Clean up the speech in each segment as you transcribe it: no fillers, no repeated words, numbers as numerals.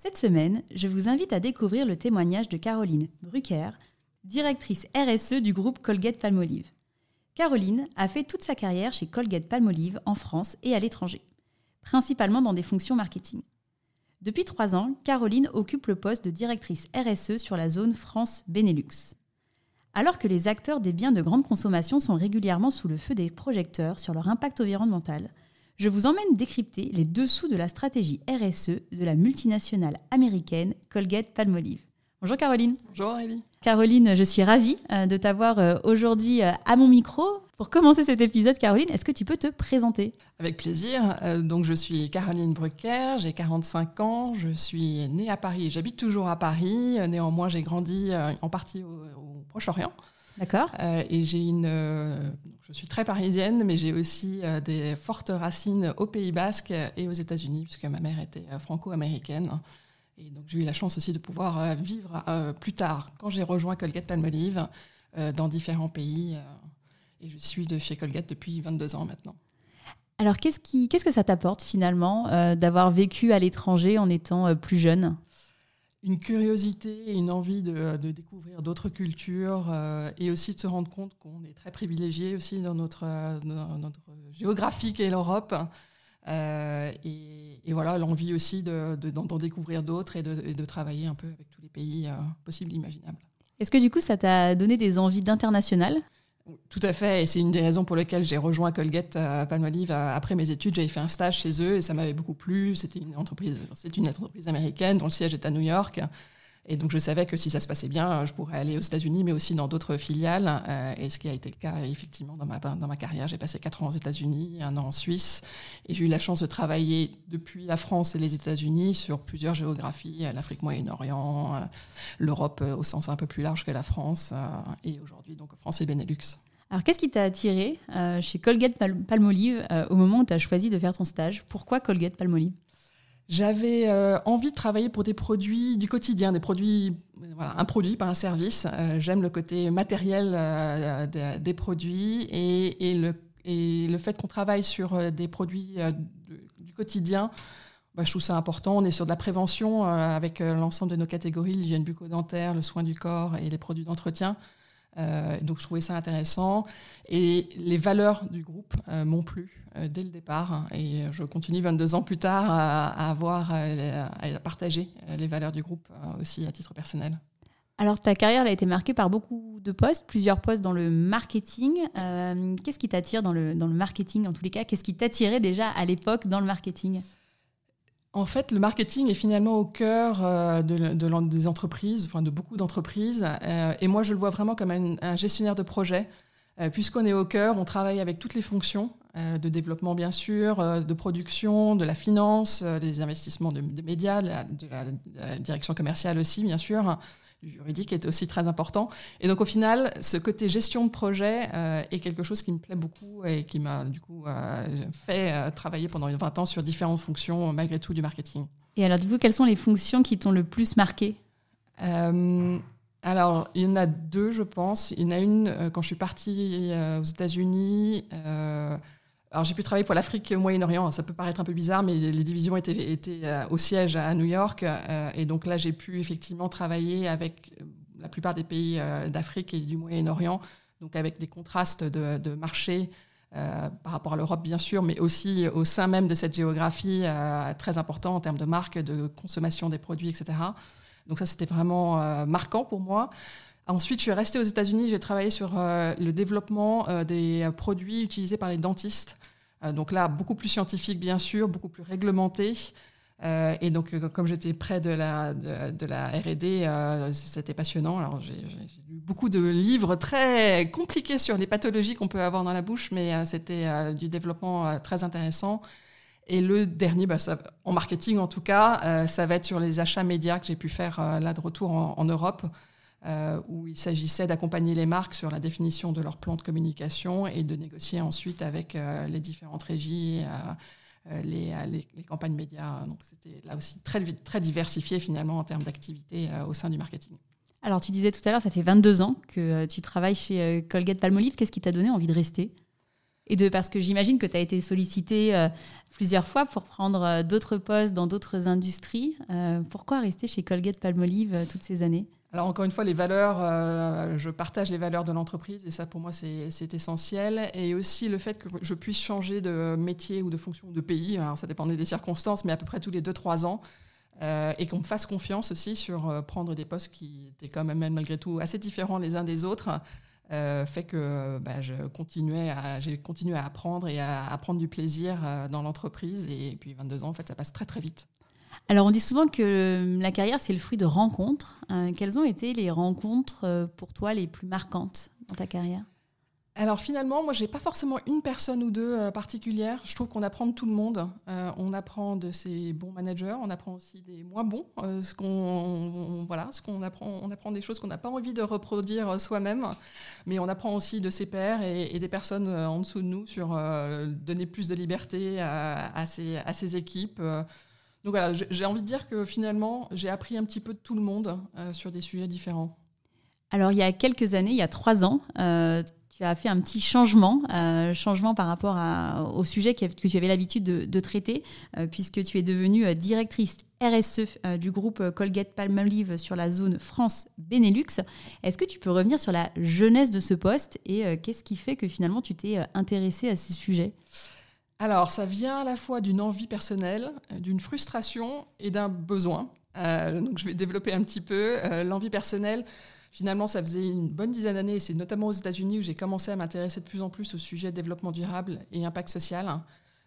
Cette semaine, je vous invite à découvrir le témoignage de Caroline Brucker, directrice RSE du groupe Colgate-Palmolive. Caroline a fait toute sa carrière chez Colgate-Palmolive en France et à l'étranger, principalement dans des fonctions marketing. Depuis 3 ans, Caroline occupe le poste de directrice RSE sur la zone France Benelux. Alors que les acteurs des biens de grande consommation sont régulièrement sous le feu des projecteurs sur leur impact environnemental, je vous emmène décrypter les dessous de la stratégie RSE de la multinationale américaine Colgate-Palmolive. Bonjour Caroline. Bonjour Aurélie. Caroline, je suis ravie de t'avoir aujourd'hui à mon micro. Pour commencer cet épisode, Caroline, est-ce que tu peux te présenter ? Avec plaisir. Donc, je suis Caroline Brucker, j'ai 45 ans, je suis née à Paris, j'habite toujours à Paris. Néanmoins, j'ai grandi en partie au Proche-Orient. D'accord. Et je suis très parisienne, mais j'ai aussi des fortes racines au Pays Basque et aux États-Unis, puisque ma mère était franco-américaine. Et donc j'ai eu la chance aussi de pouvoir vivre plus tard, quand j'ai rejoint Colgate-Palmolive, dans différents pays. Et je suis de chez Colgate depuis 22 ans maintenant. Alors qu'est-ce que ça t'apporte finalement d'avoir vécu à l'étranger en étant plus jeune ? Une curiosité et une envie de découvrir d'autres cultures et aussi de se rendre compte qu'on est très privilégié aussi dans notre géographie qu'est l'Europe. Et voilà, l'envie aussi d'en découvrir d'autres et de travailler un peu avec tous les pays possibles et imaginables. Est-ce que du coup ça t'a donné des envies d'international ? Tout à fait, et c'est une des raisons pour lesquelles j'ai rejoint Colgate-Palmolive après mes études. J'avais fait un stage chez eux et ça m'avait beaucoup plu. C'est une entreprise américaine dont le siège est à New York. Et donc je savais que si ça se passait bien, je pourrais aller aux États-Unis, mais aussi dans d'autres filiales. Et ce qui a été le cas, effectivement, dans ma carrière. J'ai passé 4 ans aux États-Unis, 1 an en Suisse. Et j'ai eu la chance de travailler depuis la France et les États-Unis sur plusieurs géographies, l'Afrique, Moyen-Orient, l'Europe au sens un peu plus large que la France. Et aujourd'hui, donc France et Benelux. Alors qu'est-ce qui t'a attiré chez Colgate-Palmolive au moment où tu as choisi de faire ton stage ? Pourquoi Colgate-Palmolive ? J'avais envie de travailler pour des produits du quotidien, un produit, pas un service. J'aime le côté matériel des produits et le fait qu'on travaille sur des produits du quotidien, je trouve ça important. On est sur de la prévention avec l'ensemble de nos catégories, l'hygiène bucco-dentaire, le soin du corps et les produits d'entretien. Donc je trouvais ça intéressant et les valeurs du groupe m'ont plu dès le départ et je continue 22 ans plus tard à partager les valeurs du groupe aussi à titre personnel. Alors ta carrière elle a été marquée par beaucoup de postes, plusieurs postes dans le marketing. Qu'est-ce qui t'attire dans le marketing en tous les cas ? Qu'est-ce qui t'attirait déjà à l'époque dans le marketing ? En fait, le marketing est finalement au cœur des entreprises, enfin de beaucoup d'entreprises. Et moi, je le vois vraiment comme un gestionnaire de projet. Puisqu'on est au cœur, on travaille avec toutes les fonctions de développement, bien sûr, de production, de la finance, des investissements des médias, de la direction commerciale aussi, bien sûr. Le juridique est aussi très important. Et donc, au final, ce côté gestion de projet est quelque chose qui me plaît beaucoup et qui m'a, du coup, fait travailler pendant 20 ans sur différentes fonctions, malgré tout, du marketing. Et alors, du coup, quelles sont les fonctions qui t'ont le plus marqué ? Alors, il y en a 2, je pense. Il y en a une, quand je suis partie aux États-Unis... Alors, j'ai pu travailler pour l'Afrique et le Moyen-Orient. Ça peut paraître un peu bizarre, mais les divisions étaient au siège à New York. Et donc là, j'ai pu effectivement travailler avec la plupart des pays d'Afrique et du Moyen-Orient, donc avec des contrastes de marché par rapport à l'Europe, bien sûr, mais aussi au sein même de cette géographie très importante en termes de marque, de consommation des produits, etc. Donc ça, c'était vraiment marquant pour moi. Ensuite, je suis restée aux États-Unis, j'ai travaillé sur le développement des produits utilisés par les dentistes. Donc là, beaucoup plus scientifique, bien sûr, beaucoup plus réglementé. Et donc, comme j'étais près de la R&D, c'était passionnant. Alors, j'ai lu beaucoup de livres très compliqués sur les pathologies qu'on peut avoir dans la bouche, mais c'était du développement très intéressant. Et le dernier, en marketing en tout cas, ça va être sur les achats médias que j'ai pu faire là de retour en Europe, où il s'agissait d'accompagner les marques sur la définition de leur plan de communication et de négocier ensuite avec les différentes régies, les campagnes médias. Donc c'était là aussi très, très diversifié finalement en termes d'activité au sein du marketing. Alors tu disais tout à l'heure, ça fait 22 ans que tu travailles chez Colgate-Palmolive. Qu'est-ce qui t'a donné envie de rester ? Parce que j'imagine que tu as été sollicitée plusieurs fois pour prendre d'autres postes dans d'autres industries. Pourquoi rester chez Colgate-Palmolive toutes ces années ? Alors encore une fois, les valeurs, je partage les valeurs de l'entreprise et ça pour moi c'est essentiel. Et aussi le fait que je puisse changer de métier ou de fonction ou de pays, alors ça dépendait des circonstances, mais à peu près tous les 2-3 ans. Et qu'on me fasse confiance aussi sur prendre des postes qui étaient quand même malgré tout assez différents les uns des autres. Fait que j'ai continué à apprendre et à prendre du plaisir dans l'entreprise. Et puis 22 ans, en fait, ça passe très, très vite. Alors, on dit souvent que la carrière, c'est le fruit de rencontres. Quelles ont été les rencontres pour toi les plus marquantes dans ta carrière ? Alors finalement, moi, je n'ai pas forcément une personne ou deux particulière. Je trouve qu'on apprend de tout le monde. On apprend de ses bons managers, on apprend aussi des moins bons. On apprend des choses qu'on n'a pas envie de reproduire soi-même. Mais on apprend aussi de ses pairs et des personnes en dessous de nous sur donner plus de liberté à ses équipes. Donc voilà, j'ai envie de dire que finalement, j'ai appris un petit peu de tout le monde sur des sujets différents. Alors il y a quelques années, il y a 3 ans, tu as fait un petit changement par rapport au sujet que tu avais l'habitude de traiter, puisque tu es devenue directrice RSE du groupe Colgate-Palmolive sur la zone France Benelux. Est-ce que tu peux revenir sur la jeunesse de ce poste et qu'est-ce qui fait que finalement tu t'es intéressée à ces sujets ? Alors, ça vient à la fois d'une envie personnelle, d'une frustration et d'un besoin. Donc, je vais développer un petit peu l'envie personnelle. Finalement, ça faisait une bonne dizaine d'années, et c'est notamment aux États-Unis où j'ai commencé à m'intéresser de plus en plus au sujet développement durable et impact social.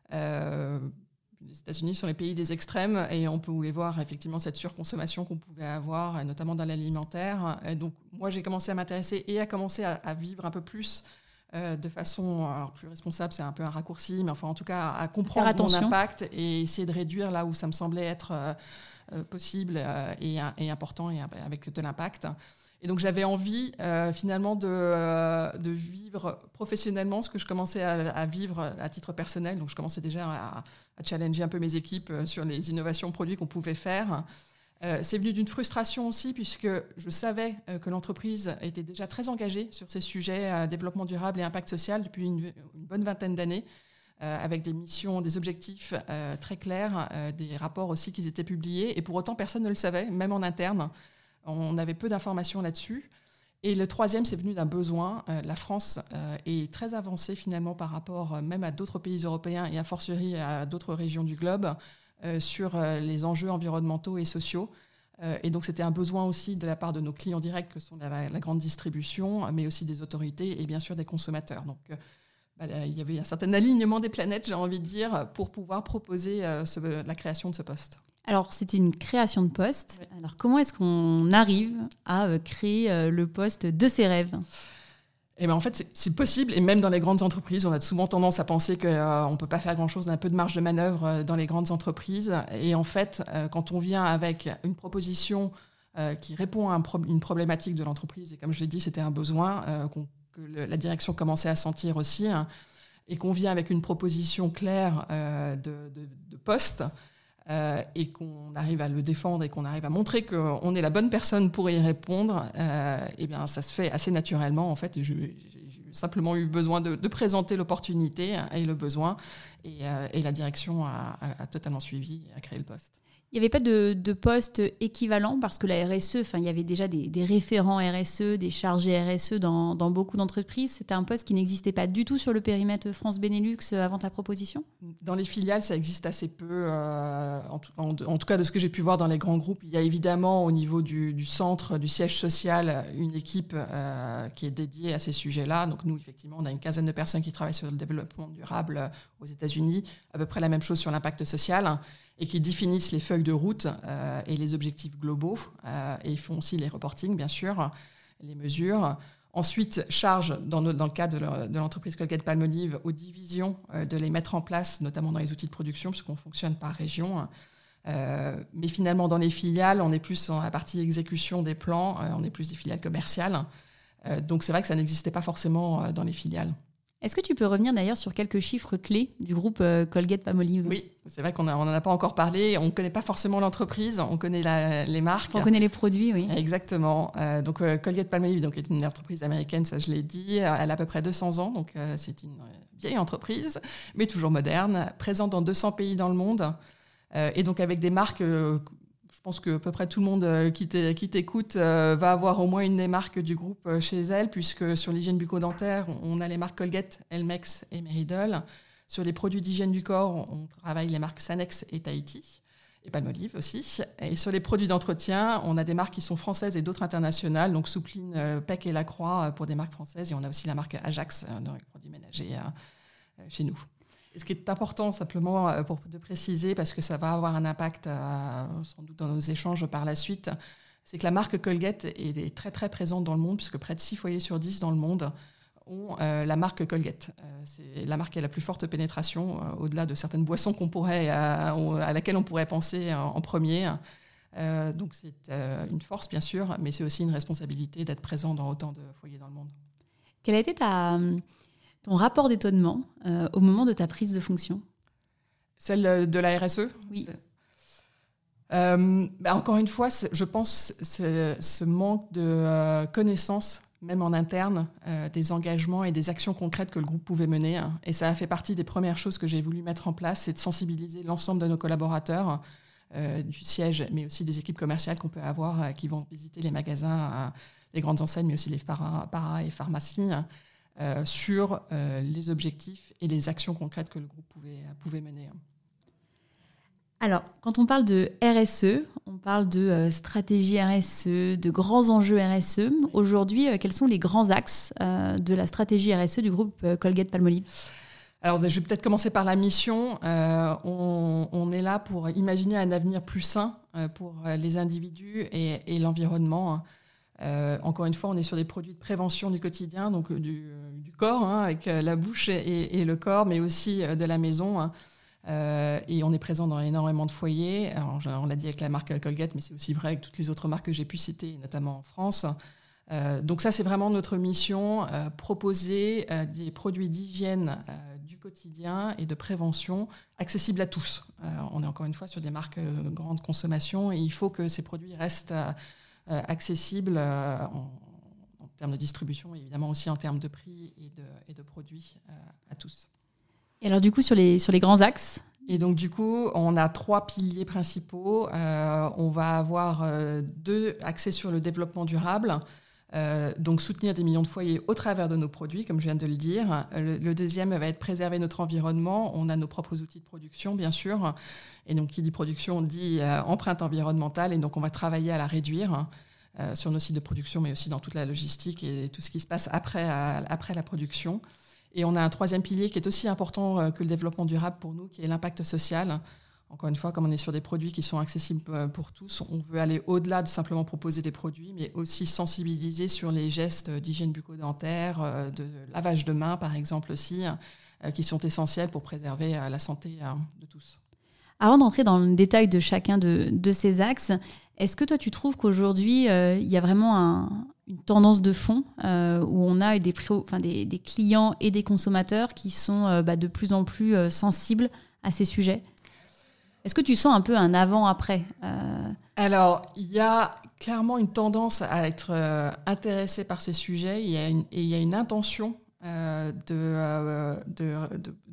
Les États-Unis sont les pays des extrêmes, et on pouvait voir effectivement cette surconsommation qu'on pouvait avoir, notamment dans l'alimentaire. Et donc moi, j'ai commencé à m'intéresser et à commencer à vivre un peu plus de façon plus responsable, c'est un peu un raccourci, mais enfin en tout cas à comprendre mon impact et essayer de réduire là où ça me semblait être possible et important et avec de l'impact. Et donc, j'avais envie, finalement, de vivre professionnellement ce que je commençais à vivre à titre personnel. Donc, je commençais déjà à challenger un peu mes équipes sur les innovations produits qu'on pouvait faire. C'est venu d'une frustration aussi, puisque je savais que l'entreprise était déjà très engagée sur ces sujets développement durable et impact social depuis une bonne vingtaine d'années, avec des missions, des objectifs très clairs, des rapports aussi qui étaient publiés. Et pour autant, personne ne le savait, même en interne. On avait peu d'informations là-dessus. Et le troisième, c'est venu d'un besoin. La France est très avancée finalement par rapport même à d'autres pays européens et a fortiori à d'autres régions du globe sur les enjeux environnementaux et sociaux. Et donc c'était un besoin aussi de la part de nos clients directs que sont la grande distribution, mais aussi des autorités et bien sûr des consommateurs. Donc il y avait un certain alignement des planètes, j'ai envie de dire, pour pouvoir proposer la création de ce poste. Alors, c'était une création de poste. Oui. Alors, comment est-ce qu'on arrive à créer le poste de ses rêves ? Eh bien, en fait, c'est possible. Et même dans les grandes entreprises, on a souvent tendance à penser qu'on ne peut pas faire grand-chose, on a peu de marge de manœuvre dans les grandes entreprises. Et en fait, quand on vient avec une proposition qui répond à une problématique de l'entreprise, et comme je l'ai dit, c'était un besoin que la direction commençait à sentir aussi, hein, et qu'on vient avec une proposition claire de poste, et qu'on arrive à le défendre et qu'on arrive à montrer qu'on est la bonne personne pour y répondre, eh bien, ça se fait assez naturellement. En fait, j'ai simplement eu besoin de présenter l'opportunité et le besoin, et la direction a totalement suivi et a créé le poste. Il n'y avait pas de poste équivalent parce que la RSE, il y avait déjà des référents RSE, des chargés RSE dans beaucoup d'entreprises. C'était un poste qui n'existait pas du tout sur le périmètre France Benelux avant ta proposition ? Dans les filiales, ça existe assez peu. En tout cas, de ce que j'ai pu voir dans les grands groupes, il y a évidemment au niveau du centre, du siège social, une équipe qui est dédiée à ces sujets-là. Donc nous, effectivement, on a une quinzaine de personnes qui travaillent sur le développement durable aux États-Unis, à peu près la même chose sur l'impact social, et qui définissent les feuilles de route et les objectifs globaux, et ils font aussi les reportings, bien sûr, les mesures. Ensuite, charge, dans le cadre de l'entreprise Colgate-Palmolive, aux divisions de les mettre en place, notamment dans les outils de production, puisqu'on fonctionne par région. Mais finalement, dans les filiales, on est plus dans la partie exécution des plans, on est plus des filiales commerciales. Donc c'est vrai que ça n'existait pas forcément dans les filiales. Est-ce que tu peux revenir d'ailleurs sur quelques chiffres clés du groupe Colgate-Palmolive ? Oui, c'est vrai qu'on n'en a pas encore parlé. On ne connaît pas forcément l'entreprise, on connaît les marques. On connaît les produits, oui. Exactement. Donc Colgate-Palmolive donc, est une entreprise américaine, ça je l'ai dit. Elle a à peu près 200 ans, donc c'est une vieille entreprise, mais toujours moderne, présente dans 200 pays dans le monde. Et donc avec des marques, je pense qu'à peu près tout le monde qui t'écoute va avoir au moins une des marques du groupe chez elle, puisque sur l'hygiène bucco-dentaire, on a les marques Colgate, Elmex et Meridol. Sur les produits d'hygiène du corps, on travaille les marques Sanex et Tahiti, et Palmolive aussi. Et sur les produits d'entretien, on a des marques qui sont françaises et d'autres internationales, donc Soupline, Pec et Lacroix pour des marques françaises, et on a aussi la marque Ajax dans les produits ménagers chez nous. Ce qui est important simplement de préciser, parce que ça va avoir un impact sans doute dans nos échanges par la suite, c'est que la marque Colgate est très très présente dans le monde, puisque près de 6 foyers sur 10 dans le monde ont la marque Colgate. C'est la marque qui a la plus forte pénétration, au-delà de certaines boissons à laquelle on pourrait penser en premier. Donc c'est une force bien sûr, mais c'est aussi une responsabilité d'être présent dans autant de foyers dans le monde. Quelle a été ton rapport d'étonnement au moment de ta prise de fonction ? Celle de la RSE ? Oui. Encore une fois, je pense ce manque de connaissances, même en interne, des engagements et des actions concrètes que le groupe pouvait mener. Hein, et ça a fait partie des premières choses que j'ai voulu mettre en place, c'est de sensibiliser l'ensemble de nos collaborateurs du siège, mais aussi des équipes commerciales qu'on peut avoir qui vont visiter les magasins, les grandes enseignes, mais aussi les paras et pharmacies. Sur les objectifs et les actions concrètes que le groupe pouvait mener. Alors, quand on parle de RSE, on parle de stratégie RSE, de grands enjeux RSE. Aujourd'hui, quels sont les grands axes de la stratégie RSE du groupe Colgate-Palmolive ? Alors, je vais peut-être commencer par la mission. On est là pour imaginer un avenir plus sain pour les individus et l'environnement. Encore une fois, on est sur des produits de prévention du quotidien, donc du corps, hein, avec la bouche et le corps, mais aussi de la maison. Hein. Et on est présent dans énormément de foyers. Alors, on l'a dit avec la marque Colgate, mais c'est aussi vrai avec toutes les autres marques que j'ai pu citer, notamment en France. Donc ça, c'est vraiment notre mission, proposer des produits d'hygiène du quotidien et de prévention accessibles à tous. On est encore une fois sur des marques de grande consommation et il faut que ces produits restent... accessible en termes de distribution et évidemment aussi en termes de prix et de produits à tous. Et alors du coup, sur les grands axes ? Et donc du coup, on a 3 piliers principaux. On va avoir 2 axés sur le développement durable, donc soutenir des millions de foyers au travers de nos produits, comme je viens de le dire. Le deuxième va être préserver notre environnement. On a nos propres outils de production, bien sûr. Et donc, qui dit production dit empreinte environnementale. Et donc, on va travailler à la réduire sur nos sites de production, mais aussi dans toute la logistique et tout ce qui se passe après la production. Et on a un troisième pilier qui est aussi important que le développement durable pour nous, qui est l'impact social. Encore une fois, comme on est sur des produits qui sont accessibles pour tous, on veut aller au-delà de simplement proposer des produits, mais aussi sensibiliser sur les gestes d'hygiène bucco-dentaire, de lavage de mains par exemple aussi, qui sont essentiels pour préserver la santé de tous. Avant d'entrer dans le détail de chacun de ces axes, est-ce que toi tu trouves qu'aujourd'hui il y a vraiment une tendance de fond où on a des clients et des consommateurs qui sont de plus en plus sensibles à ces sujets ? Est-ce que tu sens un peu un avant-après ? Alors, il y a clairement une tendance à être intéressé par ces sujets. Il y a une intention de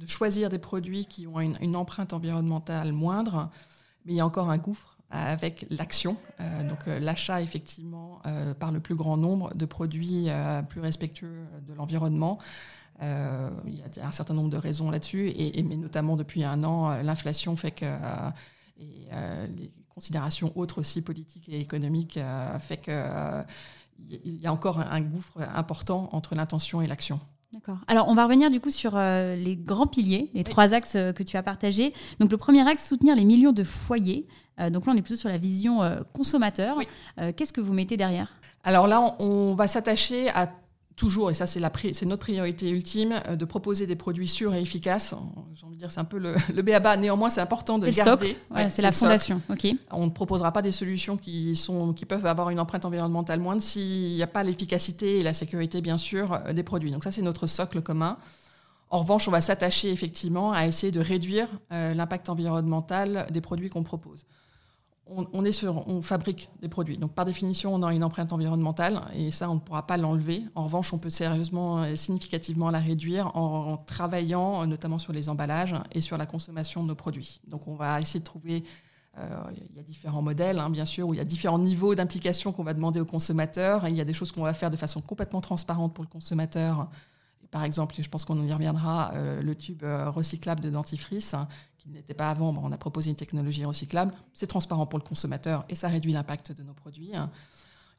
choisir des produits qui ont une empreinte environnementale moindre. Mais il y a encore un gouffre avec l'action. Donc, l'achat, effectivement, par le plus grand nombre de produits plus respectueux de l'environnement. Il y a un certain nombre de raisons là-dessus, mais notamment depuis un an, l'inflation fait que les considérations autres aussi politiques et économiques fait que il y a encore un gouffre important entre l'intention et l'action. D'accord. Alors on va revenir du coup sur les grands piliers, les 3 axes que tu as partagés. Donc le premier axe, soutenir les millions de foyers. Donc là on est plutôt sur la vision consommateur. Oui. Qu'est-ce que vous mettez derrière ? Alors là on va s'attacher à toujours, et ça c'est notre priorité ultime, de proposer des produits sûrs et efficaces. J'ai envie de dire, c'est un peu le b.a.-ba. Néanmoins, c'est important de garder. Le socle. Ouais, c'est la fondation. Okay. On ne proposera pas des solutions qui peuvent avoir une empreinte environnementale moindre s'il n'y a pas l'efficacité et la sécurité, bien sûr, des produits. Donc ça, c'est notre socle commun. En revanche, on va s'attacher effectivement à essayer de réduire l'impact environnemental des produits qu'on propose. On fabrique des produits. Donc, par définition, on a une empreinte environnementale et ça, on ne pourra pas l'enlever. En revanche, on peut sérieusement et significativement la réduire en travaillant notamment sur les emballages et sur la consommation de nos produits. Donc, on va essayer de trouver... Il y a différents modèles, bien sûr, où il y a différents niveaux d'implication qu'on va demander aux consommateurs. Et il y a des choses qu'on va faire de façon complètement transparente pour le consommateur. Par exemple, je pense qu'on y reviendra, le tube recyclable de dentifrice, qui n'était pas avant, on a proposé une technologie recyclable. C'est transparent pour le consommateur et ça réduit l'impact de nos produits.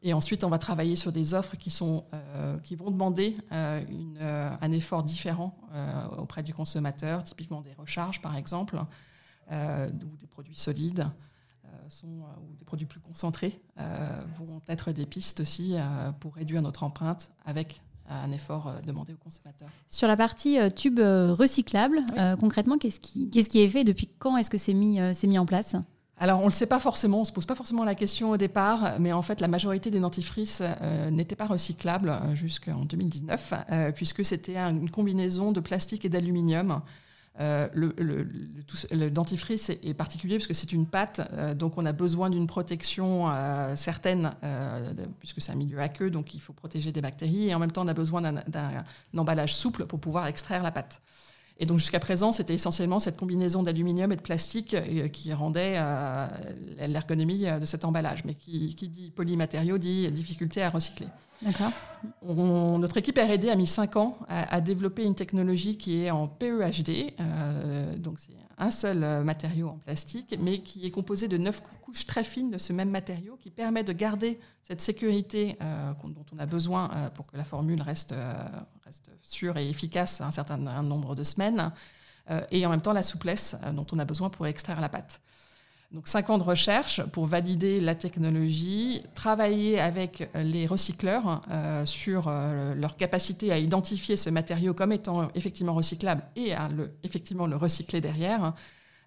Et ensuite, on va travailler sur des offres qui vont demander un effort différent auprès du consommateur, typiquement des recharges, par exemple, ou des produits solides. Ou des produits plus concentrés vont être des pistes aussi pour réduire notre empreinte avec un effort demandé aux consommateurs. Sur la partie tube recyclable, oui. Concrètement, qu'est-ce qui est fait? Depuis quand est-ce que c'est mis en place? Alors, on ne le sait pas forcément, on ne se pose pas forcément la question au départ, mais en fait, la majorité des dentifrices n'étaient pas recyclables jusqu'en 2019, puisque c'était une combinaison de plastique et d'aluminium. Le dentifrice est particulier parce que c'est une pâte, donc on a besoin d'une protection certaine, puisque c'est un milieu aqueux, donc il faut protéger des bactéries, et en même temps on a besoin d'un emballage souple pour pouvoir extraire la pâte. Et donc jusqu'à présent, c'était essentiellement cette combinaison d'aluminium et de plastique qui rendait l'ergonomie de cet emballage. Mais qui dit polymatériaux dit difficulté à recycler. D'accord. Notre équipe R&D a mis 5 ans à développer une technologie qui est en PEHD. Donc c'est un seul matériau en plastique, mais qui est composé de 9 couches très fines de ce même matériau qui permet de garder cette sécurité dont on a besoin pour que la formule reste sûre et efficace un certain nombre de semaines, et en même temps la souplesse dont on a besoin pour extraire la pâte. Donc 5 ans de recherche pour valider la technologie, travailler avec les recycleurs sur leur capacité à identifier ce matériau comme étant effectivement recyclable et à effectivement le recycler derrière,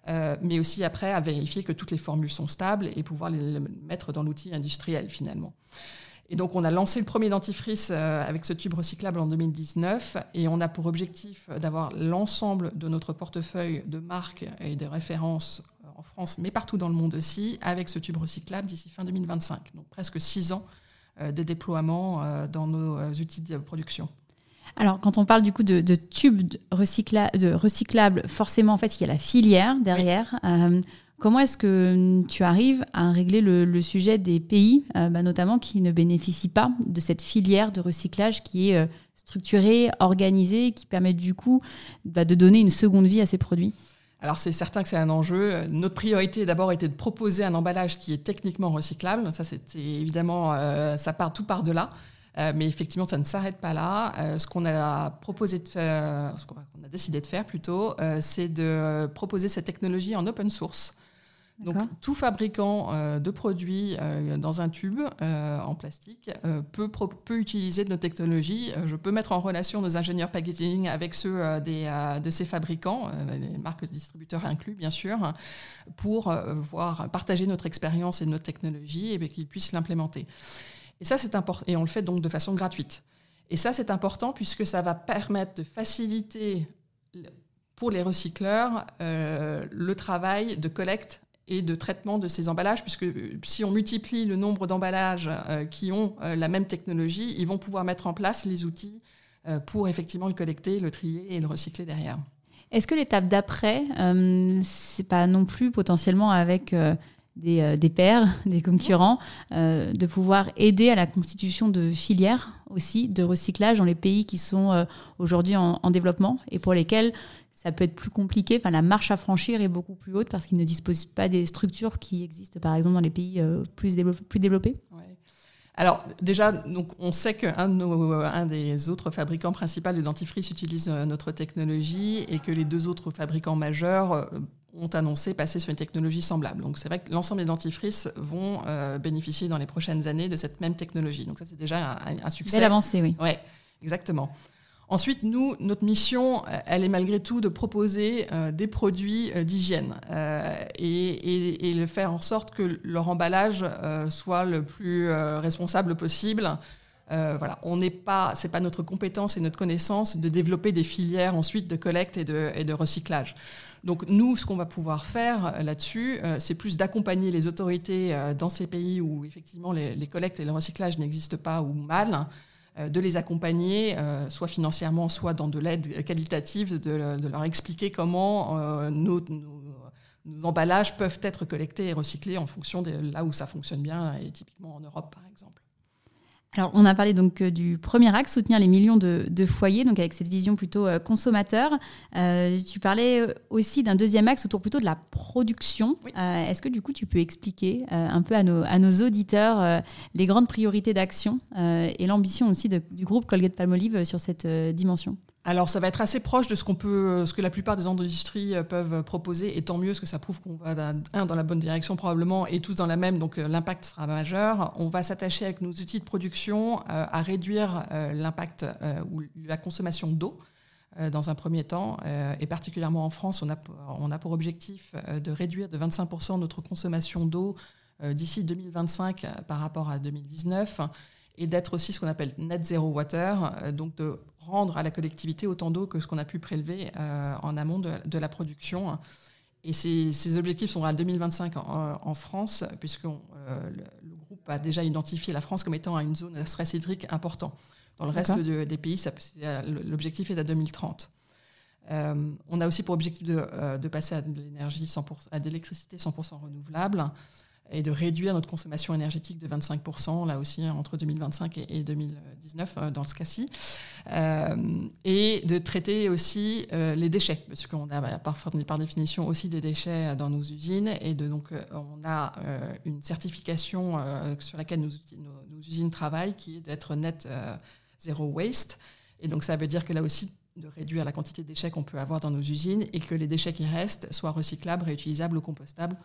mais aussi après à vérifier que toutes les formules sont stables et pouvoir les mettre dans l'outil industriel finalement. Et donc, on a lancé le premier dentifrice avec ce tube recyclable en 2019 et on a pour objectif d'avoir l'ensemble de notre portefeuille de marques et de références en France, mais partout dans le monde aussi, avec ce tube recyclable d'ici fin 2025. Donc, presque 6 ans de déploiement dans nos outils de production. Alors, quand on parle du coup de tubes recyclables, forcément, en fait, il y a la filière derrière. Oui. Comment est-ce que tu arrives à régler le sujet des pays, notamment qui ne bénéficient pas de cette filière de recyclage qui est structurée, organisée, qui permet du coup de donner une seconde vie à ces produits? Alors c'est certain que c'est un enjeu. Notre priorité d'abord était de proposer un emballage qui est techniquement recyclable. Ça c'était évidemment, tout part de là. Mais effectivement, ça ne s'arrête pas là. Ce qu'on a décidé de faire, c'est de proposer cette technologie en open source. D'accord. Donc, tout fabricant de produits dans un tube en plastique peut utiliser de nos technologies. Je peux mettre en relation nos ingénieurs packaging avec ceux de ces fabricants, les marques distributeurs inclus, bien sûr, pour voir partager notre expérience et notre technologie et qu'ils puissent l'implémenter. Et ça, c'est important. Et on le fait donc de façon gratuite. Et ça, c'est important puisque ça va permettre de faciliter pour les recycleurs le travail de collecte et de traitement de ces emballages, puisque si on multiplie le nombre d'emballages qui ont la même technologie, ils vont pouvoir mettre en place les outils pour effectivement le collecter, le trier et le recycler derrière. Est-ce que l'étape d'après, c'est pas non plus potentiellement avec... Des pairs, des concurrents, de pouvoir aider à la constitution de filières aussi de recyclage dans les pays qui sont aujourd'hui en développement et pour lesquels ça peut être plus compliqué. Enfin, la marche à franchir est beaucoup plus haute parce qu'ils ne disposent pas des structures qui existent, par exemple, dans les pays plus développés. Ouais. Alors déjà, donc, on sait qu'un des autres fabricants principaux de dentifrice utilise notre technologie et que les 2 autres fabricants majeurs ont annoncé passer sur une technologie semblable. Donc c'est vrai que l'ensemble des dentifrices vont bénéficier dans les prochaines années de cette même technologie. Donc ça, c'est déjà un succès. Belle avancée, oui. Ouais. Exactement. Ensuite, nous, notre mission, elle est malgré tout de proposer des produits d'hygiène et de faire en sorte que leur emballage soit le plus responsable possible. Voilà, on n'est pas, c'est pas notre compétence et notre connaissance de développer des filières ensuite de collecte et de recyclage. Donc nous, ce qu'on va pouvoir faire là-dessus, c'est plus d'accompagner les autorités dans ces pays où effectivement les collectes et le recyclage n'existent pas ou mal, de les accompagner, soit financièrement, soit dans de l'aide qualitative, de leur expliquer comment nos emballages peuvent être collectés et recyclés en fonction de là où ça fonctionne bien, et typiquement en Europe par exemple. Alors, on a parlé donc du premier axe, soutenir les millions de foyers, donc avec cette vision plutôt consommateur. Tu parlais aussi d'un deuxième axe autour plutôt de la production. Oui. Est-ce que du coup, tu peux expliquer un peu à nos auditeurs les grandes priorités d'action et l'ambition aussi du groupe Colgate-Palmolive sur cette dimension ? Alors, ça va être assez proche de ce que la plupart des industries peuvent proposer, et tant mieux, parce que ça prouve qu'on va dans la bonne direction probablement, et tous dans la même, donc l'impact sera majeur. On va s'attacher avec nos outils de production à réduire l'impact ou la consommation d'eau dans un premier temps, et particulièrement en France, on a pour objectif de réduire de 25% notre consommation d'eau d'ici 2025 par rapport à 2019, et d'être aussi ce qu'on appelle net zero water, donc de rendre à la collectivité autant d'eau que ce qu'on a pu prélever en amont de la production. Et ces objectifs sont à 2025 en France, puisque le groupe a déjà identifié la France comme étant une zone à stress hydrique important. Dans le reste des pays, l'objectif est à 2030. On a aussi pour objectif de passer à de l'énergie 100%, à de l'électricité 100% renouvelable, et de réduire notre consommation énergétique de 25%, là aussi, entre 2025 et 2019, dans ce cas-ci. Et de traiter aussi les déchets, parce qu'on a par définition aussi des déchets dans nos usines, et donc on a une certification sur laquelle nos usines travaillent, qui est d'être net zero waste. Et donc ça veut dire que là aussi, de réduire la quantité de déchets qu'on peut avoir dans nos usines, et que les déchets qui restent soient recyclables, réutilisables ou compostables,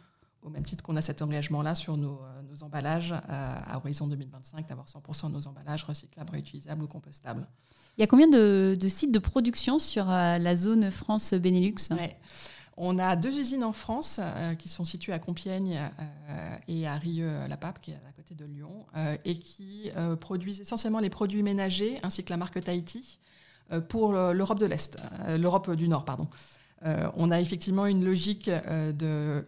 au même titre qu'on a cet engagement-là sur nos emballages à horizon 2025, d'avoir 100% de nos emballages recyclables, réutilisables ou compostables. Il y a combien de sites de production sur la zone France-Benelux ? Ouais. On a 2 usines en France qui sont situées à Compiègne et à Rieux-la-Pape, qui est à côté de Lyon, et qui produisent essentiellement les produits ménagers, ainsi que la marque Tahiti, pour l'Europe du Nord, pardon. On a effectivement une logique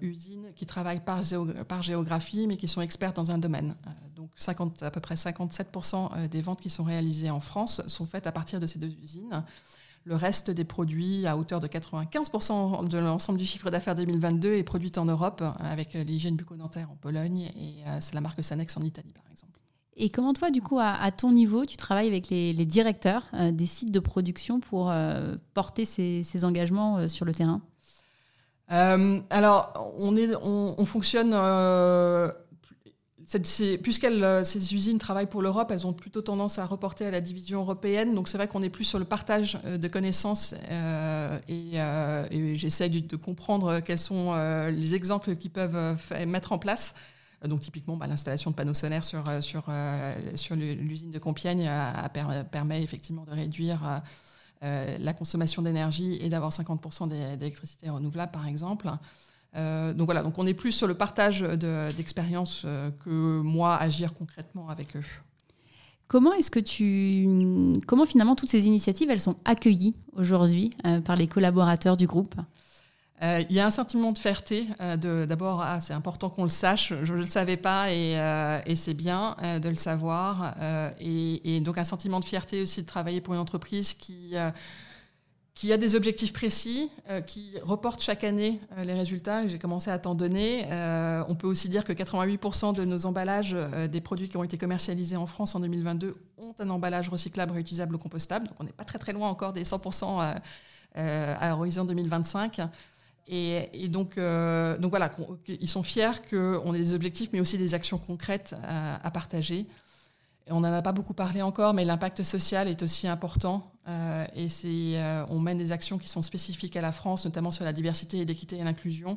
d'usines qui travaillent par géographie, mais qui sont expertes dans un domaine. Donc à peu près 57% des ventes qui sont réalisées en France sont faites à partir de ces 2 usines. Le reste des produits, à hauteur de 95% de l'ensemble du chiffre d'affaires 2022, est produit en Europe, avec l'hygiène bucco-dentaire en Pologne, et c'est la marque Sanex en Italie par exemple. Et comment toi, du coup, à ton niveau, tu travailles avec les directeurs des sites de production pour porter ces engagements sur le terrain ? Alors, on fonctionne... puisque ces usines travaillent pour l'Europe, elles ont plutôt tendance à reporter à la division européenne. Donc c'est vrai qu'on est plus sur le partage de connaissances, et j'essaie de comprendre quels sont les exemples qu'ils peuvent mettre en place. Donc typiquement, l'installation de panneaux solaires sur l'usine de Compiègne permet effectivement de réduire la consommation d'énergie et d'avoir 50% d'électricité renouvelable par exemple. Donc voilà, donc on est plus sur le partage d'expériences que moi agir concrètement avec eux. Comment finalement toutes ces initiatives, elles sont accueillies aujourd'hui par les collaborateurs du groupe ? Il y a un sentiment de fierté. D'abord, c'est important qu'on le sache. Je ne le savais pas, et c'est bien de le savoir. Et donc un sentiment de fierté aussi de travailler pour une entreprise qui a des objectifs précis, qui reporte chaque année les résultats. J'ai commencé à t'en donner. On peut aussi dire que 88% de nos emballages des produits qui ont été commercialisés en France en 2022 ont un emballage recyclable, réutilisable ou compostable. Donc on n'est pas très très loin encore des 100% à horizon 2025. Et donc voilà, ils sont fiers qu'on ait des objectifs, mais aussi des actions concrètes à partager. Et on n'en a pas beaucoup parlé encore, mais l'impact social est aussi important. Et on mène des actions qui sont spécifiques à la France, notamment sur la diversité, l'équité et l'inclusion.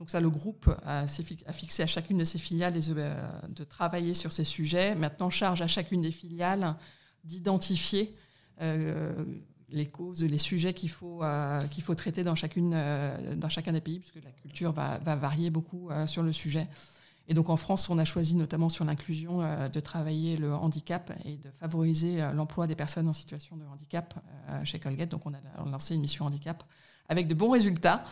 Donc ça, le groupe a fixé à chacune de ses filiales de travailler sur ces sujets. Maintenant, charge à chacune des filiales d'identifier les causes, les sujets qu'il faut traiter dans chacun des pays, puisque la culture va varier beaucoup sur le sujet. Et donc en France, on a choisi notamment sur l'inclusion de travailler le handicap et de favoriser l'emploi des personnes en situation de handicap chez Colgate. Donc on a lancé une mission handicap avec de bons résultats,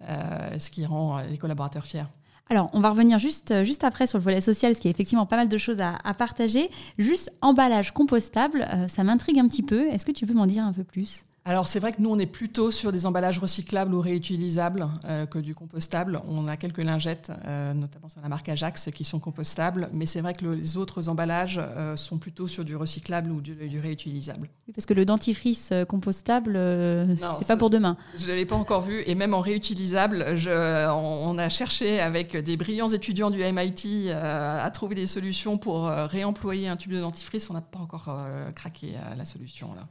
ce qui rend les collaborateurs fiers. Alors, on va revenir juste après sur le volet social, parce qu'il y a effectivement pas mal de choses à partager. Juste emballage compostable, ça m'intrigue un petit peu. Est-ce que tu peux m'en dire un peu plus ? Alors, c'est vrai que nous, on est plutôt sur des emballages recyclables ou réutilisables que du compostable. On a quelques lingettes, notamment sur la marque Ajax, qui sont compostables. Mais c'est vrai que les autres emballages sont plutôt sur du recyclable ou du réutilisable. Oui, parce que le dentifrice compostable, non, c'est pas pour demain. Je ne l'avais pas encore vu. Et même en réutilisable, on a cherché avec des brillants étudiants du MIT à trouver des solutions pour réemployer un tube de dentifrice. On n'a pas encore craqué la solution, là.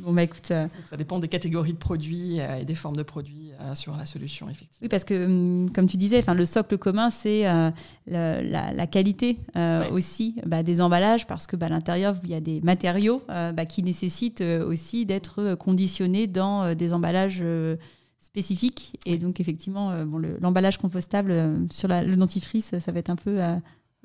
Bon bah écoute, ça dépend des catégories de produits et des formes de produits sur la solution, effectivement. Oui, parce que, comme tu disais, le socle commun, c'est la qualité ouais. aussi des emballages, parce que à l'intérieur, il y a des matériaux qui nécessitent aussi d'être conditionnés dans des emballages spécifiques. Et donc, effectivement, l'emballage compostable sur le dentifrice, ça va être un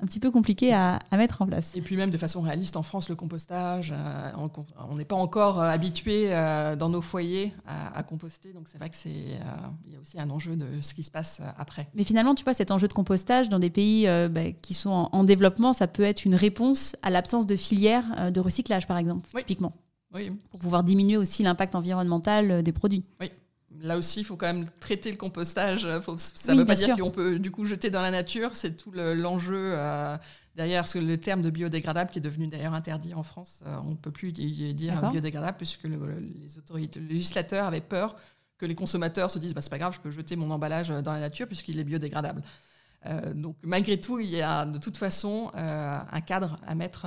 petit peu compliqué à mettre en place. Et puis même de façon réaliste, en France, le compostage, on n'est pas encore habitué dans nos foyers à composter. Donc c'est vrai que il y a aussi un enjeu de ce qui se passe après. Mais finalement, tu vois, cet enjeu de compostage dans des pays qui sont en développement, ça peut être une réponse à l'absence de filières de recyclage, par exemple, oui. typiquement. Oui. Pour pouvoir diminuer aussi l'impact environnemental des produits. Oui. Là aussi, il faut quand même traiter le compostage. Ça ne veut pas dire qu'on peut du coup jeter dans la nature. C'est tout l'enjeu derrière le terme de biodégradable qui est devenu d'ailleurs interdit en France. On ne peut plus dire biodégradable puisque les autorités, le législateur avait peur que les consommateurs se disent « c'est pas grave, je peux jeter mon emballage dans la nature puisqu'il est biodégradable ». Donc malgré tout, il y a de toute façon un cadre à mettre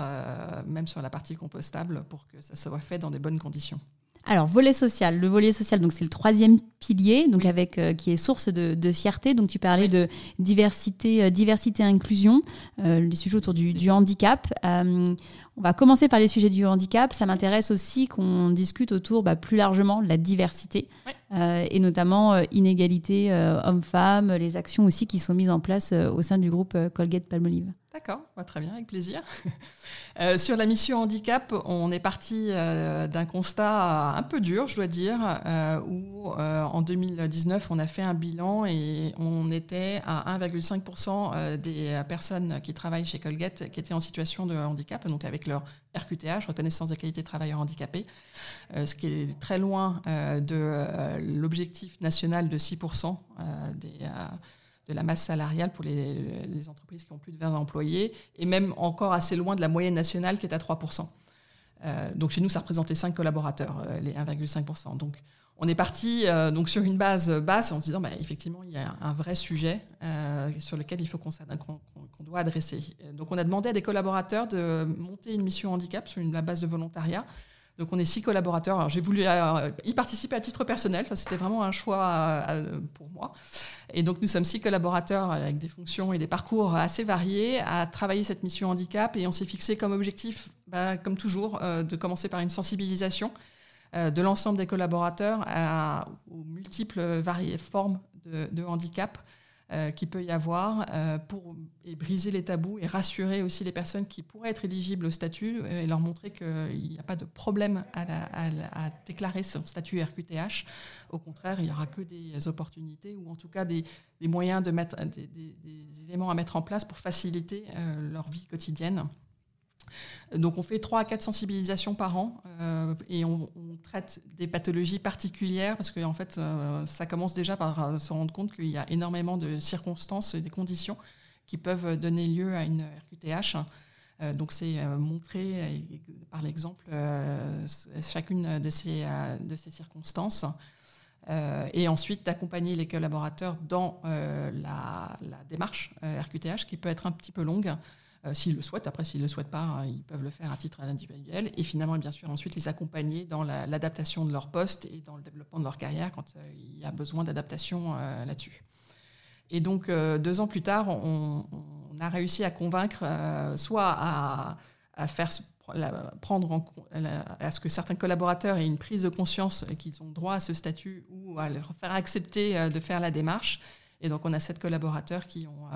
même sur la partie compostable pour que ça soit fait dans des bonnes conditions. Alors, volet social. Le volet social, donc, c'est le troisième pilier, donc, avec, qui est source de fierté. Donc, tu parlais de diversité inclusion, les sujets autour du handicap. On va commencer par les sujets du handicap. Ça m'intéresse aussi qu'on discute autour plus largement de la diversité et notamment inégalités hommes-femmes, les actions aussi qui sont mises en place au sein du groupe Colgate-Palmolive. D'accord, très bien, avec plaisir. Sur la mission handicap, on est parti d'un constat un peu dur, je dois dire, où en 2019, on a fait un bilan et on était à 1,5% des personnes qui travaillent chez Colgate qui étaient en situation de handicap, donc avec leur RQTH, reconnaissance de qualité travailleur handicapé, ce qui est très loin de l'objectif national de 6% de la masse salariale pour les entreprises qui ont plus de 20 employés, et même encore assez loin de la moyenne nationale qui est à 3%. Donc chez nous, ça représentait 5 collaborateurs, les 1,5%. Donc on est parti sur une base basse en se disant effectivement, il y a un vrai sujet sur lequel il faut qu'on doit adresser. Donc on a demandé à des collaborateurs de monter une mission handicap sur la base de volontariat. Donc on est 6 collaborateurs. Alors j'ai voulu y participer à titre personnel, ça c'était vraiment un choix pour moi. Et donc nous sommes 6 collaborateurs avec des fonctions et des parcours assez variés à travailler cette mission handicap, et on s'est fixé comme objectif, comme toujours, de commencer par une sensibilisation de l'ensemble des collaborateurs aux multiples variées formes de handicap qu'il peut y avoir pour briser les tabous et rassurer aussi les personnes qui pourraient être éligibles au statut et leur montrer qu'il n'y a pas de problème à déclarer son statut RQTH. Au contraire, il n'y aura que des opportunités ou en tout cas des moyens de mettre des éléments à mettre en place pour faciliter leur vie quotidienne. Donc on fait 3 à 4 sensibilisations par an et on traite des pathologies particulières parce que en fait, ça commence déjà par se rendre compte qu'il y a énormément de circonstances et des conditions qui peuvent donner lieu à une RQTH. Donc c'est montrer par l'exemple chacune de ces circonstances. Et ensuite d'accompagner les collaborateurs dans la démarche RQTH qui peut être un petit peu longue. S'ils le souhaitent, après s'ils ne le souhaitent pas, ils peuvent le faire à titre individuel. Et finalement, bien sûr, ensuite les accompagner dans l'adaptation de leur poste et dans le développement de leur carrière quand il y a besoin d'adaptation là-dessus. Et donc, 2 ans plus tard, on a réussi à convaincre, soit à faire à ce que certains collaborateurs aient une prise de conscience qu'ils ont droit à ce statut ou à leur faire accepter de faire la démarche. Et donc, on a 7 collaborateurs qui ont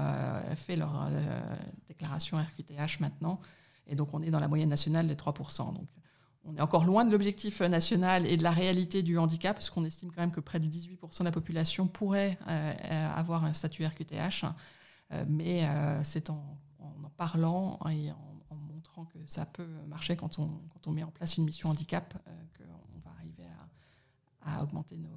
fait leur déclaration RQTH maintenant. Et donc, on est dans la moyenne nationale des 3%. Donc, on est encore loin de l'objectif national et de la réalité du handicap, parce qu'on estime quand même que près de 18% de la population pourrait avoir un statut RQTH. Mais c'est en parlant et en montrant que ça peut marcher quand on met en place une mission handicap qu'on va arriver à augmenter nos...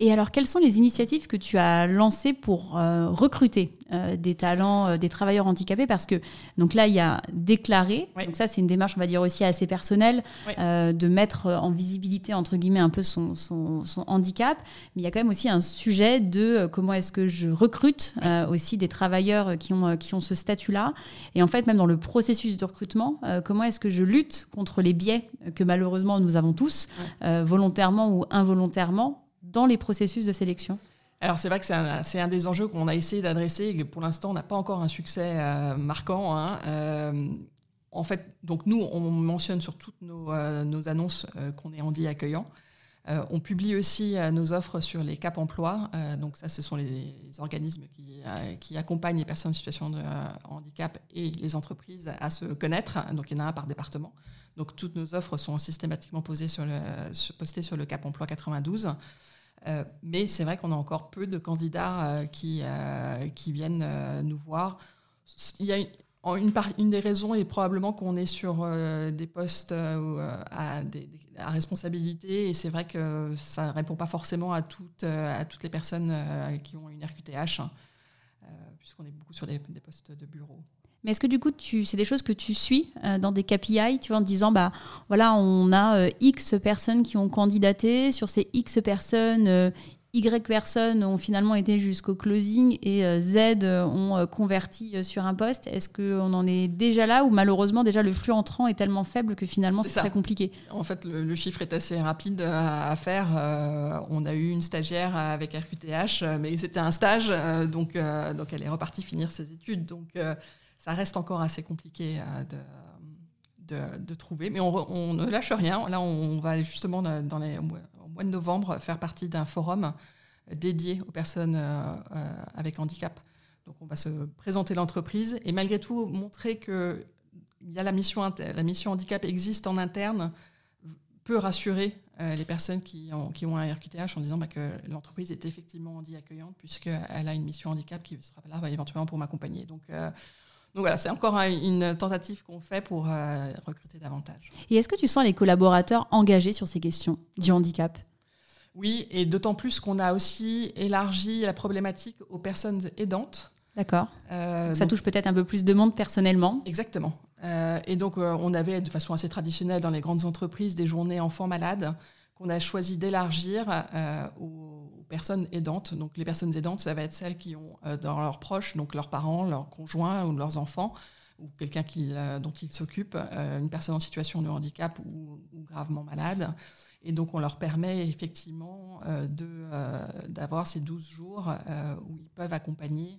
Et alors, quelles sont les initiatives que tu as lancées pour recruter des talents, des travailleurs handicapés ? Parce que, donc là, il y a déclarer. Oui. Donc ça, c'est une démarche, on va dire, aussi assez personnelle, oui, de mettre en visibilité, entre guillemets, un peu son handicap. Mais il y a quand même aussi un sujet de comment est-ce que je recrute, oui, aussi des travailleurs qui ont ce statut-là. Et en fait, même dans le processus de recrutement, comment est-ce que je lutte contre les biais que, malheureusement, nous avons tous, oui, volontairement ou involontairement, dans les processus de sélection? Alors c'est vrai que c'est un des enjeux qu'on a essayé d'adresser et que pour l'instant on n'a pas encore un succès marquant. En fait, donc nous on mentionne sur toutes nos annonces qu'on est handi accueillant. On publie aussi nos offres sur les Cap Emploi. Donc ça, ce sont les organismes qui accompagnent les personnes en situation de handicap et les entreprises à se connaître. Donc il y en a un par département. Donc toutes nos offres sont systématiquement postées sur le Cap Emploi 92. Mais c'est vrai qu'on a encore peu de candidats qui viennent nous voir. Il y a une des raisons est probablement qu'on est sur des postes à responsabilité, et c'est vrai que ça ne répond pas forcément à toutes les personnes qui ont une RQTH, puisqu'on est beaucoup sur des postes de bureau. Mais est-ce que du coup, c'est des choses que tu suis dans des KPI, tu vois, en te disant, bah voilà, on a X personnes qui ont candidaté, sur ces X personnes, Y personnes ont finalement été jusqu'au closing et Z ont converti sur un poste. Est-ce qu'on en est déjà là ou malheureusement déjà le flux entrant est tellement faible que finalement c'est très compliqué ? En fait, le chiffre est assez rapide à faire. On a eu une stagiaire avec RQTH, mais c'était un stage, donc elle est repartie finir ses études. Donc ça reste encore assez compliqué de trouver. Mais on ne lâche rien. Là, on va justement au mois de novembre faire partie d'un forum dédié aux personnes avec handicap. Donc on va se présenter l'entreprise et malgré tout montrer que la mission handicap existe en interne peut rassurer les personnes qui ont un RQTH en disant que l'entreprise est effectivement handi-accueillante puisqu'elle a une mission handicap qui sera là éventuellement pour m'accompagner. Donc voilà, c'est encore une tentative qu'on fait pour recruter davantage. Et est-ce que tu sens les collaborateurs engagés sur ces questions du handicap ? Oui, et d'autant plus qu'on a aussi élargi la problématique aux personnes aidantes. D'accord. Ça touche peut-être un peu plus de monde personnellement. Exactement. Et donc on avait de façon assez traditionnelle dans les grandes entreprises des journées enfants malades qu'on a choisi d'élargir aux personnes aidantes. Donc les personnes aidantes, ça va être celles qui ont dans leurs proches, donc leurs parents, leurs conjoints ou leurs enfants, ou quelqu'un dont ils s'occupent, une personne en situation de handicap ou gravement malade. Et donc on leur permet effectivement d'avoir ces 12 jours où ils peuvent accompagner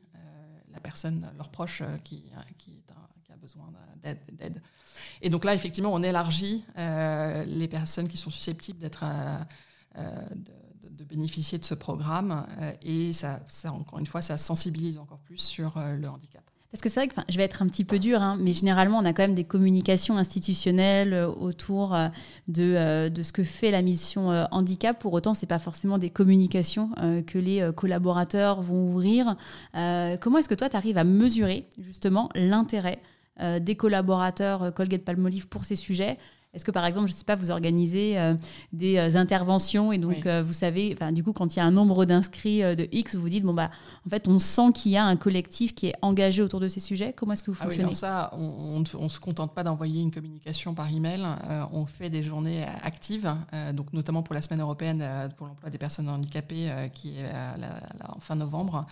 la personne, leurs proches qui a besoin d'aide. Et donc là, effectivement, on élargit les personnes qui sont susceptibles de bénéficier de ce programme. Et ça, encore une fois, ça sensibilise encore plus sur le handicap. Parce que c'est vrai que je vais être un petit peu dure, mais généralement, on a quand même des communications institutionnelles autour de ce que fait la mission handicap. Pour autant, ce n'est pas forcément des communications que les collaborateurs vont ouvrir. Comment est-ce que toi, tu arrives à mesurer justement l'intérêt des collaborateurs Colgate-Palmolive pour ces sujets ? Est-ce que, par exemple, je ne sais pas, vous organisez des interventions et donc, oui, vous savez, du coup, quand il y a un nombre d'inscrits de X, vous vous dites, en fait, on sent qu'il y a un collectif qui est engagé autour de ces sujets. Comment est-ce que vous fonctionnez ? Oui, ça, on ne se contente pas d'envoyer une communication par email. On fait des journées actives, donc notamment pour la semaine européenne pour l'emploi des personnes handicapées qui est en fin novembre.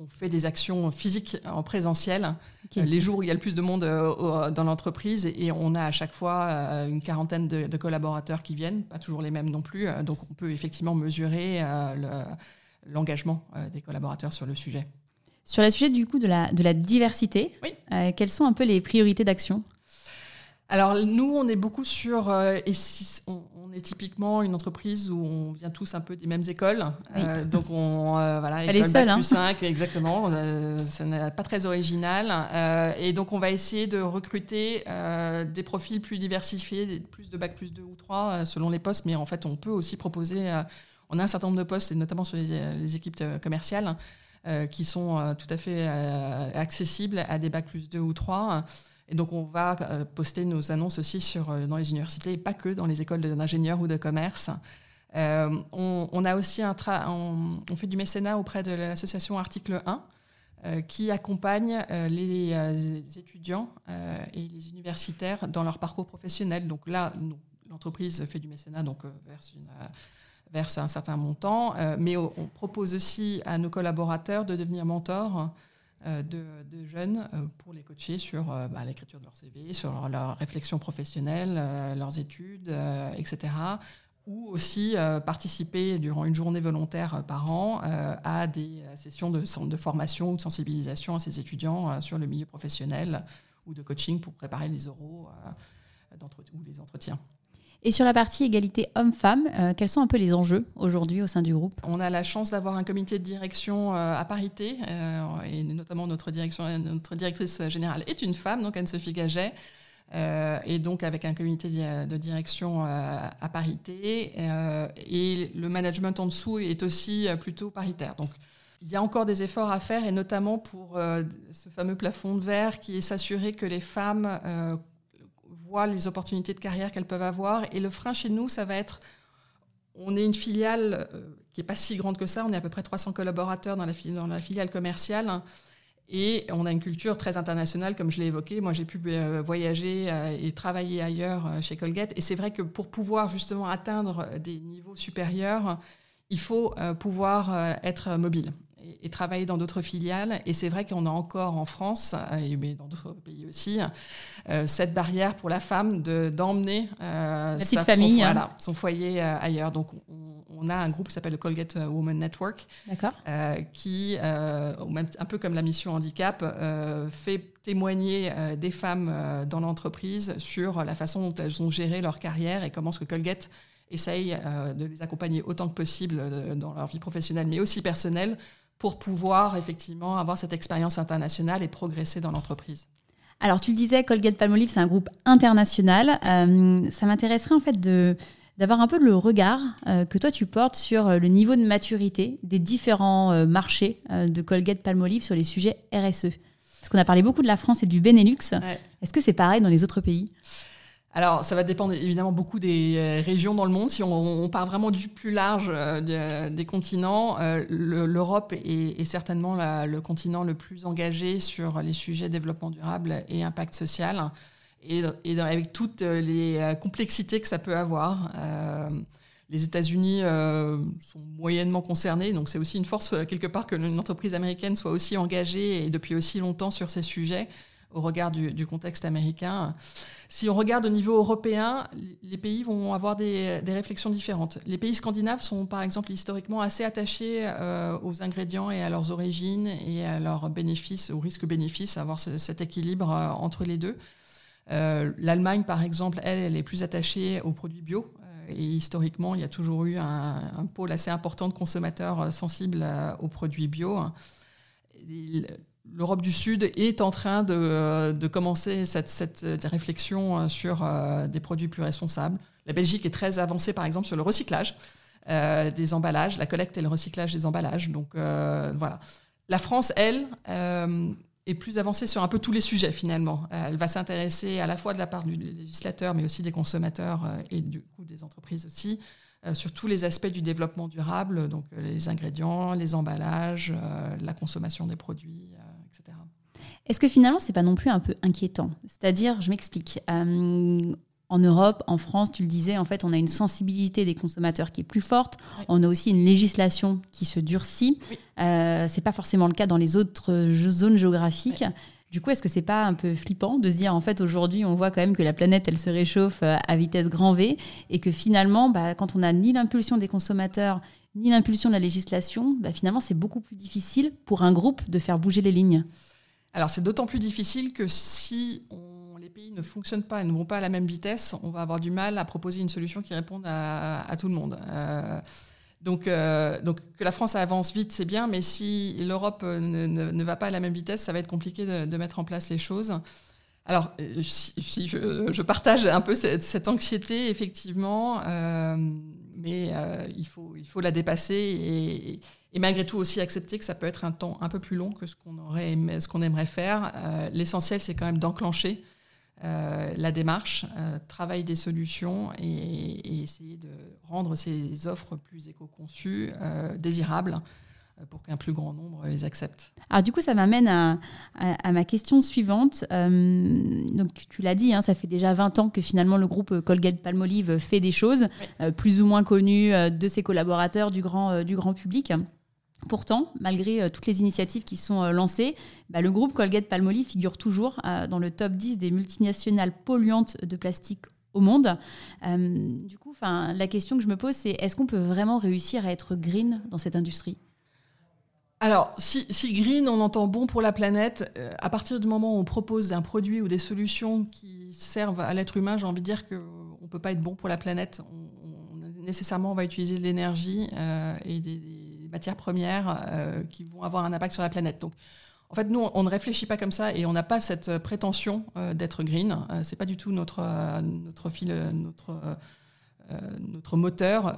On fait des actions physiques en présentiel, okay, les jours où il y a le plus de monde dans l'entreprise. Et on a à chaque fois une quarantaine de collaborateurs qui viennent, pas toujours les mêmes non plus. Donc on peut effectivement mesurer l'engagement des collaborateurs sur le sujet. Sur le sujet du coup de la diversité, oui, quelles sont un peu les priorités d'action ? Alors nous, on est beaucoup sur, et si, on est typiquement une entreprise où on vient tous un peu des mêmes écoles, oui. Donc on, voilà, école Bac plus 5, exactement, ça n'est pas très original, et donc on va essayer de recruter des profils plus diversifiés, plus de Bac plus 2 ou 3 selon les postes, mais en fait on peut aussi proposer, on a un certain nombre de postes, et notamment sur les équipes commerciales, qui sont tout à fait accessibles à des Bac plus 2 ou 3. Et donc, on va poster nos annonces aussi dans les universités, et pas que dans les écoles d'ingénieurs ou de commerce. On a aussi on fait du mécénat auprès de l'association Article 1, qui accompagne les étudiants et les universitaires dans leur parcours professionnel. Donc là, l'entreprise fait du mécénat, donc verse un certain montant, mais on propose aussi à nos collaborateurs de devenir mentors de jeunes pour les coacher sur l'écriture de leur CV, sur leur réflexion professionnelle, leurs études, etc. Ou aussi participer durant une journée volontaire par an à des sessions de formation ou de sensibilisation à ces étudiants sur le milieu professionnel ou de coaching pour préparer les oraux ou les entretiens. Et sur la partie égalité hommes-femmes, quels sont un peu les enjeux aujourd'hui au sein du groupe ? On a la chance d'avoir un comité de direction à parité, et notamment notre directrice générale est une femme, donc Anne-Sophie Gaget, et donc avec un comité de direction à parité, et le management en dessous est aussi plutôt paritaire. Donc il y a encore des efforts à faire, et notamment pour ce fameux plafond de verre qui est s'assurer que les femmes voient les opportunités de carrière qu'elles peuvent avoir. Et le frein chez nous, ça va être... On est une filiale qui n'est pas si grande que ça. On est à peu près 300 collaborateurs dans la filiale commerciale. Et on a une culture très internationale, comme je l'ai évoqué. Moi, j'ai pu voyager et travailler ailleurs chez Colgate. Et c'est vrai que pour pouvoir justement atteindre des niveaux supérieurs, il faut pouvoir être mobile et travailler dans d'autres filiales. Et c'est vrai qu'on a encore en France, mais dans d'autres pays aussi, cette barrière pour la femme d'emmener son foyer ailleurs. Donc on a un groupe qui s'appelle le Colgate Women Network, qui, un peu comme la mission handicap, fait témoigner des femmes dans l'entreprise sur la façon dont elles ont géré leur carrière et comment ce que Colgate essaye de les accompagner autant que possible dans leur vie professionnelle, mais aussi personnelle, pour pouvoir effectivement avoir cette expérience internationale et progresser dans l'entreprise. Alors tu le disais, Colgate-Palmolive, c'est un groupe international. Ça m'intéresserait en fait d'avoir un peu le regard que toi tu portes sur le niveau de maturité des différents marchés de Colgate-Palmolive sur les sujets RSE. Parce qu'on a parlé beaucoup de la France et du Benelux. Ouais. Est-ce que c'est pareil dans les autres pays ? Alors, ça va dépendre évidemment beaucoup des régions dans le monde. Si on part vraiment du plus large des continents, l'Europe est certainement le continent le plus engagé sur les sujets développement durable et impact social, et avec toutes les complexités que ça peut avoir. Les États-Unis sont moyennement concernés, donc c'est aussi une force quelque part que une entreprise américaine soit aussi engagée et depuis aussi longtemps sur ces sujets, au regard du contexte américain. Si on regarde au niveau européen, les pays vont avoir des réflexions différentes. Les pays scandinaves sont, par exemple, historiquement assez attachés aux ingrédients et à leurs origines et à leurs bénéfices, aux risques-bénéfices, avoir cet équilibre entre les deux. L'Allemagne, par exemple, elle est plus attachée aux produits bio. Et historiquement, il y a toujours eu un pôle assez important de consommateurs sensibles aux produits bio. L'Europe du Sud est en train de commencer cette réflexion sur des produits plus responsables. La Belgique est très avancée, par exemple, sur le recyclage des emballages, la collecte et le recyclage des emballages. Donc, voilà. La France, elle, est plus avancée sur un peu tous les sujets, finalement. Elle va s'intéresser à la fois de la part du législateur, mais aussi des consommateurs et du coup des entreprises aussi, sur tous les aspects du développement durable, donc les ingrédients, les emballages, la consommation des produits, etc. Est-ce que finalement, ce n'est pas non plus un peu inquiétant ? C'est-à-dire, je m'explique, en Europe, en France, tu le disais, en fait, on a une sensibilité des consommateurs qui est plus forte, oui. On a aussi une législation qui se durcit, oui. Ce n'est pas forcément le cas dans les autres zones géographiques, oui. Du coup, est-ce que ce n'est pas un peu flippant de se dire, en fait, aujourd'hui, on voit quand même que la planète, elle se réchauffe à vitesse grand V et que finalement, quand on n'a ni l'impulsion des consommateurs, ni l'impulsion de la législation, finalement, c'est beaucoup plus difficile pour un groupe de faire bouger les lignes. Alors, c'est d'autant plus difficile que si les pays pays ne fonctionnent pas et ne vont pas à la même vitesse, on va avoir du mal à proposer une solution qui réponde à tout le monde. Donc que la France avance vite, c'est bien, mais si l'Europe ne va pas à la même vitesse, ça va être compliqué de mettre en place les choses. Alors, si je partage un peu cette anxiété, effectivement, mais il faut la dépasser et malgré tout aussi accepter que ça peut être un temps un peu plus long que ce qu'on aimerait faire. L'essentiel, c'est quand même d'enclencher la démarche, travail des solutions et essayer de rendre ces offres plus éco-conçues, désirables, pour qu'un plus grand nombre les accepte. Alors du coup, ça m'amène à ma question suivante. Donc tu l'as dit, hein, ça fait déjà 20 ans que finalement le groupe Colgate-Palmolive fait des choses, oui, plus ou moins connues de ses collaborateurs, du grand public. Pourtant, malgré toutes les initiatives qui sont lancées, le groupe Colgate-Palmolive figure toujours dans le top 10 des multinationales polluantes de plastique au monde. Du coup, la question que je me pose, c'est est-ce qu'on peut vraiment réussir à être green dans cette industrie ? Alors, si green, on entend bon pour la planète, à partir du moment où on propose un produit ou des solutions qui servent à l'être humain, j'ai envie de dire qu'on ne peut pas être bon pour la planète. Nécessairement, on va utiliser de l'énergie et des matières premières qui vont avoir un impact sur la planète. Donc, en fait, nous, on ne réfléchit pas comme ça et on n'a pas cette prétention d'être green. Ce n'est pas du tout notre moteur.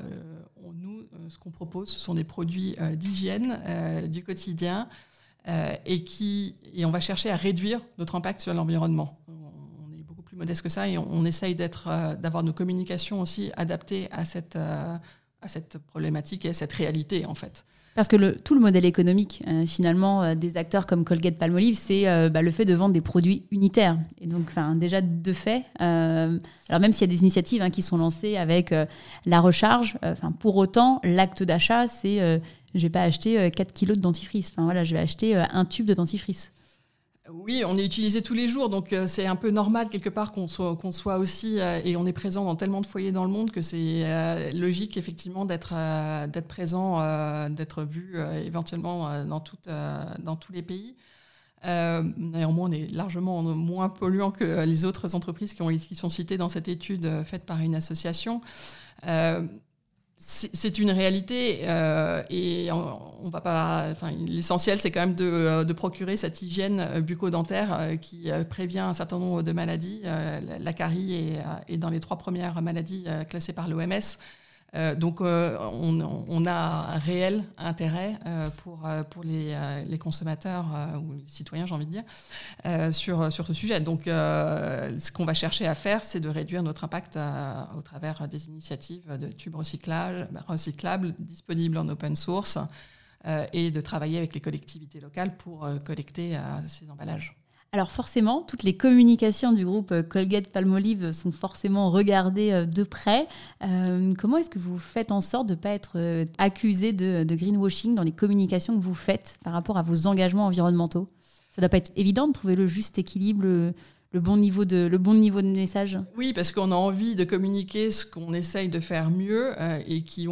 Nous, ce qu'on propose, ce sont des produits d'hygiène du quotidien et on va chercher à réduire notre impact sur l'environnement. On est beaucoup plus modeste que ça et on essaye d'avoir nos communications aussi adaptées à cette problématique et à cette réalité, en fait. Parce que tout le modèle économique, finalement, des acteurs comme Colgate-Palmolive, c'est le fait de vendre des produits unitaires. Et donc, déjà, de fait, alors même s'il y a des initiatives qui sont lancées avec la recharge, pour autant, l'acte d'achat, c'est je ne vais pas acheter 4 kilos de dentifrice. Je vais acheter un tube de dentifrice. Oui, on est utilisé tous les jours, donc c'est un peu normal quelque part qu'on soit aussi, et on est présent dans tellement de foyers dans le monde que c'est logique effectivement d'être présent, d'être vu éventuellement dans tous les pays. Néanmoins, on est largement moins polluant que les autres entreprises qui sont citées dans cette étude faite par une association. C'est une réalité et on va pas. L'essentiel, c'est quand même de procurer cette hygiène bucco-dentaire qui prévient un certain nombre de maladies. La carie est dans les 3 premières maladies classées par l'OMS. Donc, on a un réel intérêt pour les consommateurs ou les citoyens, j'ai envie de dire, sur ce sujet. Donc, ce qu'on va chercher à faire, c'est de réduire notre impact au travers des initiatives de tubes recyclables disponibles en open source et de travailler avec les collectivités locales pour collecter ces emballages. Alors forcément, toutes les communications du groupe Colgate-Palmolive sont forcément regardées de près. Comment est-ce que vous faites en sorte de ne pas être accusé de greenwashing dans les communications que vous faites par rapport à vos engagements environnementaux ? Ça ne doit pas être évident de trouver le juste équilibre, le bon niveau de message. Oui, parce qu'on a envie de communiquer ce qu'on essaye de faire mieux et qui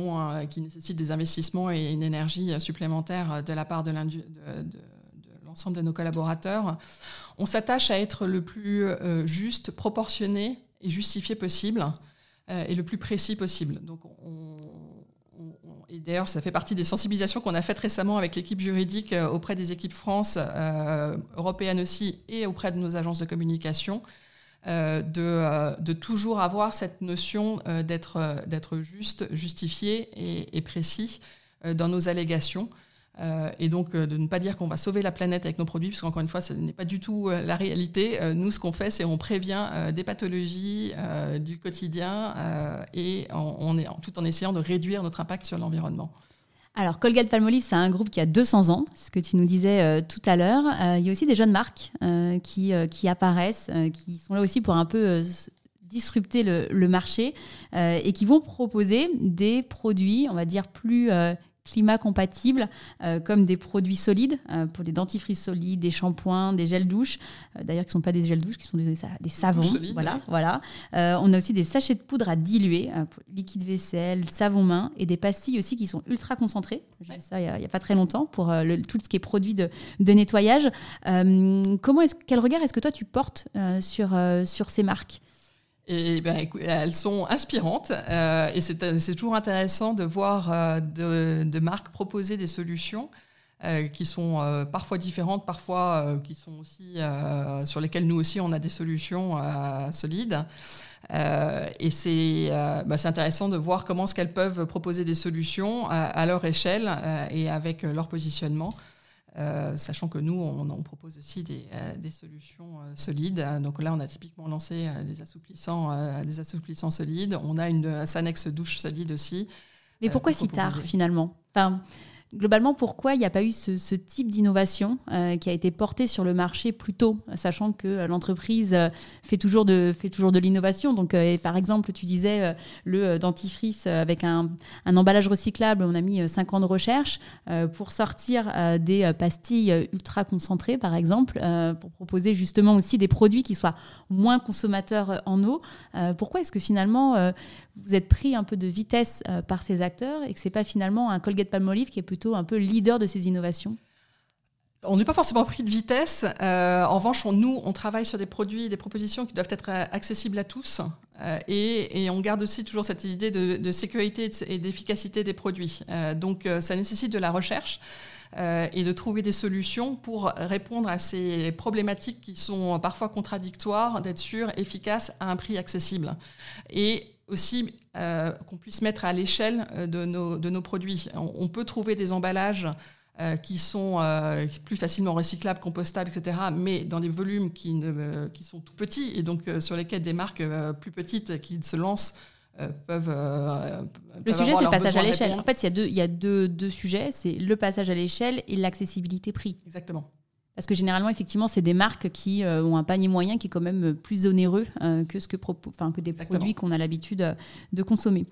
nécessite des investissements et une énergie supplémentaire de la part de l'industrie. Ensemble de nos collaborateurs, on s'attache à être le plus juste, proportionné et justifié possible et le plus précis possible. Donc, et d'ailleurs, ça fait partie des sensibilisations qu'on a faites récemment avec l'équipe juridique auprès des équipes France, européennes aussi, et auprès de nos agences de communication, de toujours avoir cette notion d'être juste, justifié et précis dans nos allégations. Et donc de ne pas dire qu'on va sauver la planète avec nos produits, parce qu'encore une fois, ce n'est pas du tout la réalité. Nous, ce qu'on fait, c'est qu'on prévient des pathologies du quotidien et tout en essayant de réduire notre impact sur l'environnement. Alors, Colgate-Palmolive, c'est un groupe qui a 200 ans, ce que tu nous disais tout à l'heure. Il y a aussi des jeunes marques qui apparaissent, qui sont là aussi pour un peu disrupter le marché et qui vont proposer des produits, on va dire, plus climat compatibles, comme des produits solides, pour des dentifrices solides, des shampoings, des gels douches, d'ailleurs qui ne sont pas des gels douches, qui sont des savons. Solide, voilà, ouais. Voilà. On a aussi des sachets de poudre à diluer, pour liquide vaisselle, savon main, et des pastilles aussi qui sont ultra concentrées. J'ai vu ça il n'y a pas très longtemps, pour tout ce qui est produit de nettoyage. Quel regard est-ce que toi tu portes sur ces marques ? Et ben, elles sont inspirantes et c'est toujours intéressant de voir de marques proposer des solutions qui sont parfois différentes, parfois qui sont aussi sur lesquelles nous aussi on a des solutions solides. Et c'est intéressant de voir comment est-ce qu'elles peuvent proposer des solutions à leur échelle et avec leur positionnement. Sachant que nous, on propose aussi des solutions solides. Donc là, on a typiquement lancé des assouplissants solides. On a une Sanex douche solide aussi. Mais pourquoi si tard, finalement ? Globalement, pourquoi il n'y a pas eu ce type d'innovation qui a été portée sur le marché plus tôt, sachant que l'entreprise fait toujours de l'innovation. Donc, par exemple, tu disais le dentifrice avec un emballage recyclable, on a mis 5 ans de recherche pour sortir des pastilles ultra concentrées, par exemple, pour proposer justement aussi des produits qui soient moins consommateurs en eau. Pourquoi est-ce que finalement vous êtes pris un peu de vitesse par ces acteurs et que ce n'est pas finalement un Colgate-Palmolive qui est plutôt un peu leader de ces innovations ? On n'est pas forcément pris de vitesse. En revanche, on travaille sur des produits, des propositions qui doivent être accessibles à tous. Et on garde aussi toujours cette idée de sécurité et d'efficacité des produits. Donc, ça nécessite de la recherche et de trouver des solutions pour répondre à ces problématiques qui sont parfois contradictoires, d'être sûr, efficace, à un prix accessible. Et aussi qu'on puisse mettre à l'échelle de nos produits. On peut trouver des emballages qui sont plus facilement recyclables, compostables, etc., mais dans des volumes qui sont tout petits et donc sur lesquels des marques plus petites qui se lancent peuvent... Le sujet, c'est le passage à l'échelle. En fait, il y a deux sujets. C'est le passage à l'échelle et l'accessibilité prix. Exactement. Parce que généralement, effectivement, c'est des marques qui ont un panier moyen qui est quand même plus onéreux que des Exactement. Produits qu'on a l'habitude de consommer.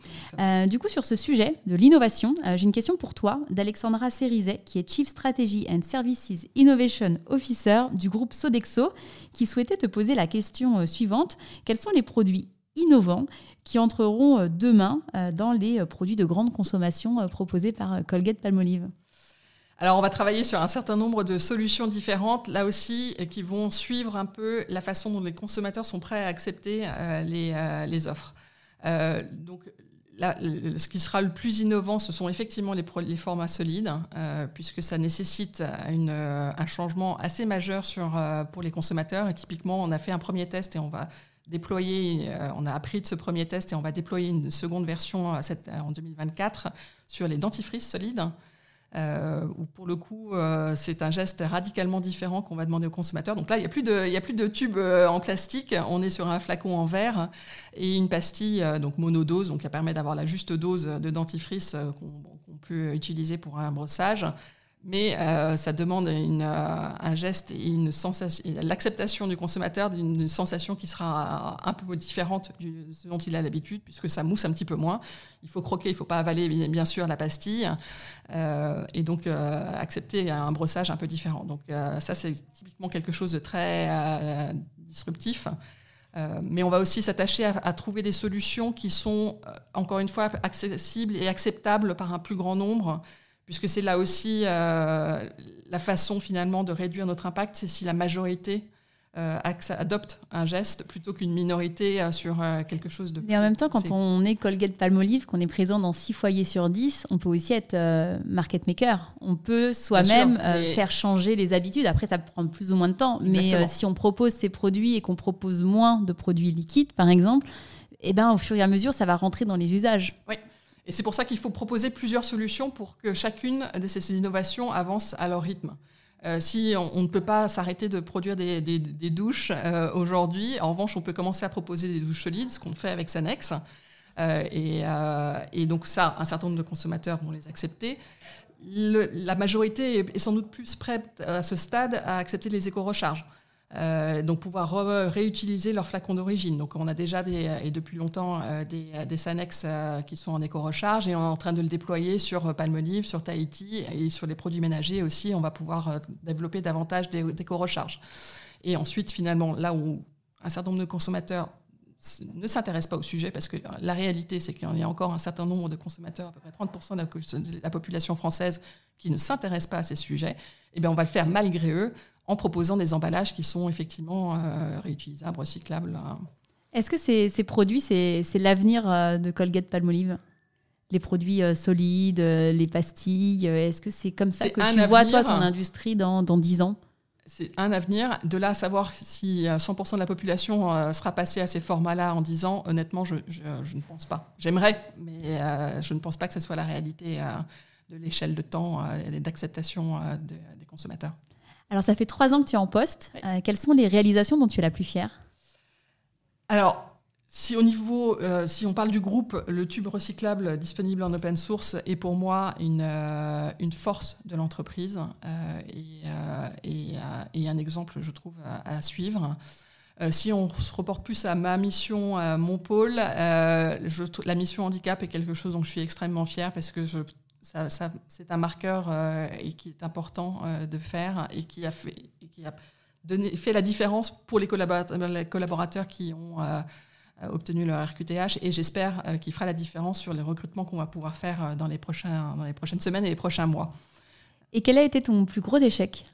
Du coup, sur ce sujet de l'innovation, j'ai une question pour toi d'Alexandra Cerizet, qui est Chief Strategy and Services Innovation Officer du groupe Sodexo, qui souhaitait te poser la question suivante. Quels sont les produits innovants qui entreront demain dans les produits de grande consommation proposés par Colgate-Palmolive ? Alors, on va travailler sur un certain nombre de solutions différentes, là aussi, qui vont suivre un peu la façon dont les consommateurs sont prêts à accepter les offres. Donc, là, ce qui sera le plus innovant, ce sont effectivement les formats solides, puisque ça nécessite un changement assez majeur pour les consommateurs. Et typiquement, on a fait un premier test et on a appris de ce premier test et on va déployer une seconde version en 2024 sur les dentifrices solides. Où pour le coup, c'est un geste radicalement différent qu'on va demander aux consommateurs. Donc là, il n'y a plus de tubes en plastique, on est sur un flacon en verre et une pastille donc monodose, donc qui permet d'avoir la juste dose de dentifrice qu'on peut utiliser pour un brossage. Mais ça demande un geste et une sensation, et l'acceptation du consommateur d'une sensation qui sera un peu différente de ce dont il a l'habitude, puisque ça mousse un petit peu moins. Il faut croquer, il ne faut pas avaler, bien sûr, la pastille. Et donc, accepter un brossage un peu différent. Donc, ça, c'est typiquement quelque chose de très disruptif. Mais on va aussi s'attacher à trouver des solutions qui sont, encore une fois, accessibles et acceptables par un plus grand nombre, puisque c'est là aussi la façon finalement de réduire notre impact, c'est si la majorité adopte un geste plutôt qu'une minorité sur quelque chose de... Mais en même temps, quand on est Colgate-Palmolive, qu'on est présent dans 6 foyers sur 10, on peut aussi être market maker. On peut soi-même faire changer les habitudes. Après, ça prend plus ou moins de temps. Exactement. Mais si on propose ces produits et qu'on propose moins de produits liquides, par exemple, eh ben, au fur et à mesure, ça va rentrer dans les usages. Oui. Et c'est pour ça qu'il faut proposer plusieurs solutions pour que chacune de ces innovations avance à leur rythme. Si on ne peut pas s'arrêter de produire des douches aujourd'hui, en revanche, on peut commencer à proposer des douches solides, ce qu'on fait avec Sanex. Et donc ça, un certain nombre de consommateurs vont les accepter. La majorité est sans doute plus prête à ce stade à accepter les éco-recharges. Donc pouvoir réutiliser leurs flacons d'origine. Donc on a déjà depuis longtemps des Sanex qui sont en éco-recharge, et on est en train de le déployer sur Palmolive, sur Tahiti, et sur les produits ménagers aussi. On va pouvoir développer davantage d'éco-recharge. Et ensuite, finalement, là où un certain nombre de consommateurs ne s'intéressent pas au sujet, parce que la réalité, c'est qu'il y a encore un certain nombre de consommateurs, à peu près 30% de la population française, qui ne s'intéressent pas à ces sujets, et bien on va le faire malgré eux, en proposant des emballages qui sont effectivement réutilisables, recyclables. Est-ce que ces produits, c'est l'avenir de Colgate-Palmolive ? Les produits solides, les pastilles, est-ce que c'est comme ça que tu vois, toi, ton industrie dans 10 ans ? C'est un avenir. De là à savoir si 100% de la population sera passée à ces formats-là en 10 ans, honnêtement, je ne pense pas. J'aimerais, mais je ne pense pas que ce soit la réalité de l'échelle de temps et d'acceptation des consommateurs. Alors, ça fait 3 ans que tu es en poste. Oui. Quelles sont les réalisations dont tu es la plus fière ? Alors, si on parle du groupe, le tube recyclable disponible en open source est pour moi une force de l'entreprise et un exemple, je trouve, à suivre. Si on se reporte plus à ma mission, à mon pôle, la mission handicap est quelque chose dont je suis extrêmement fière, parce que c'est un marqueur et qui est important de faire, et qui a fait la différence pour les collaborateurs qui ont obtenu leur RQTH, et j'espère qu'il fera la différence sur les recrutements qu'on va pouvoir faire dans les prochaines semaines et les prochains mois. Et quel a été ton plus gros échec ?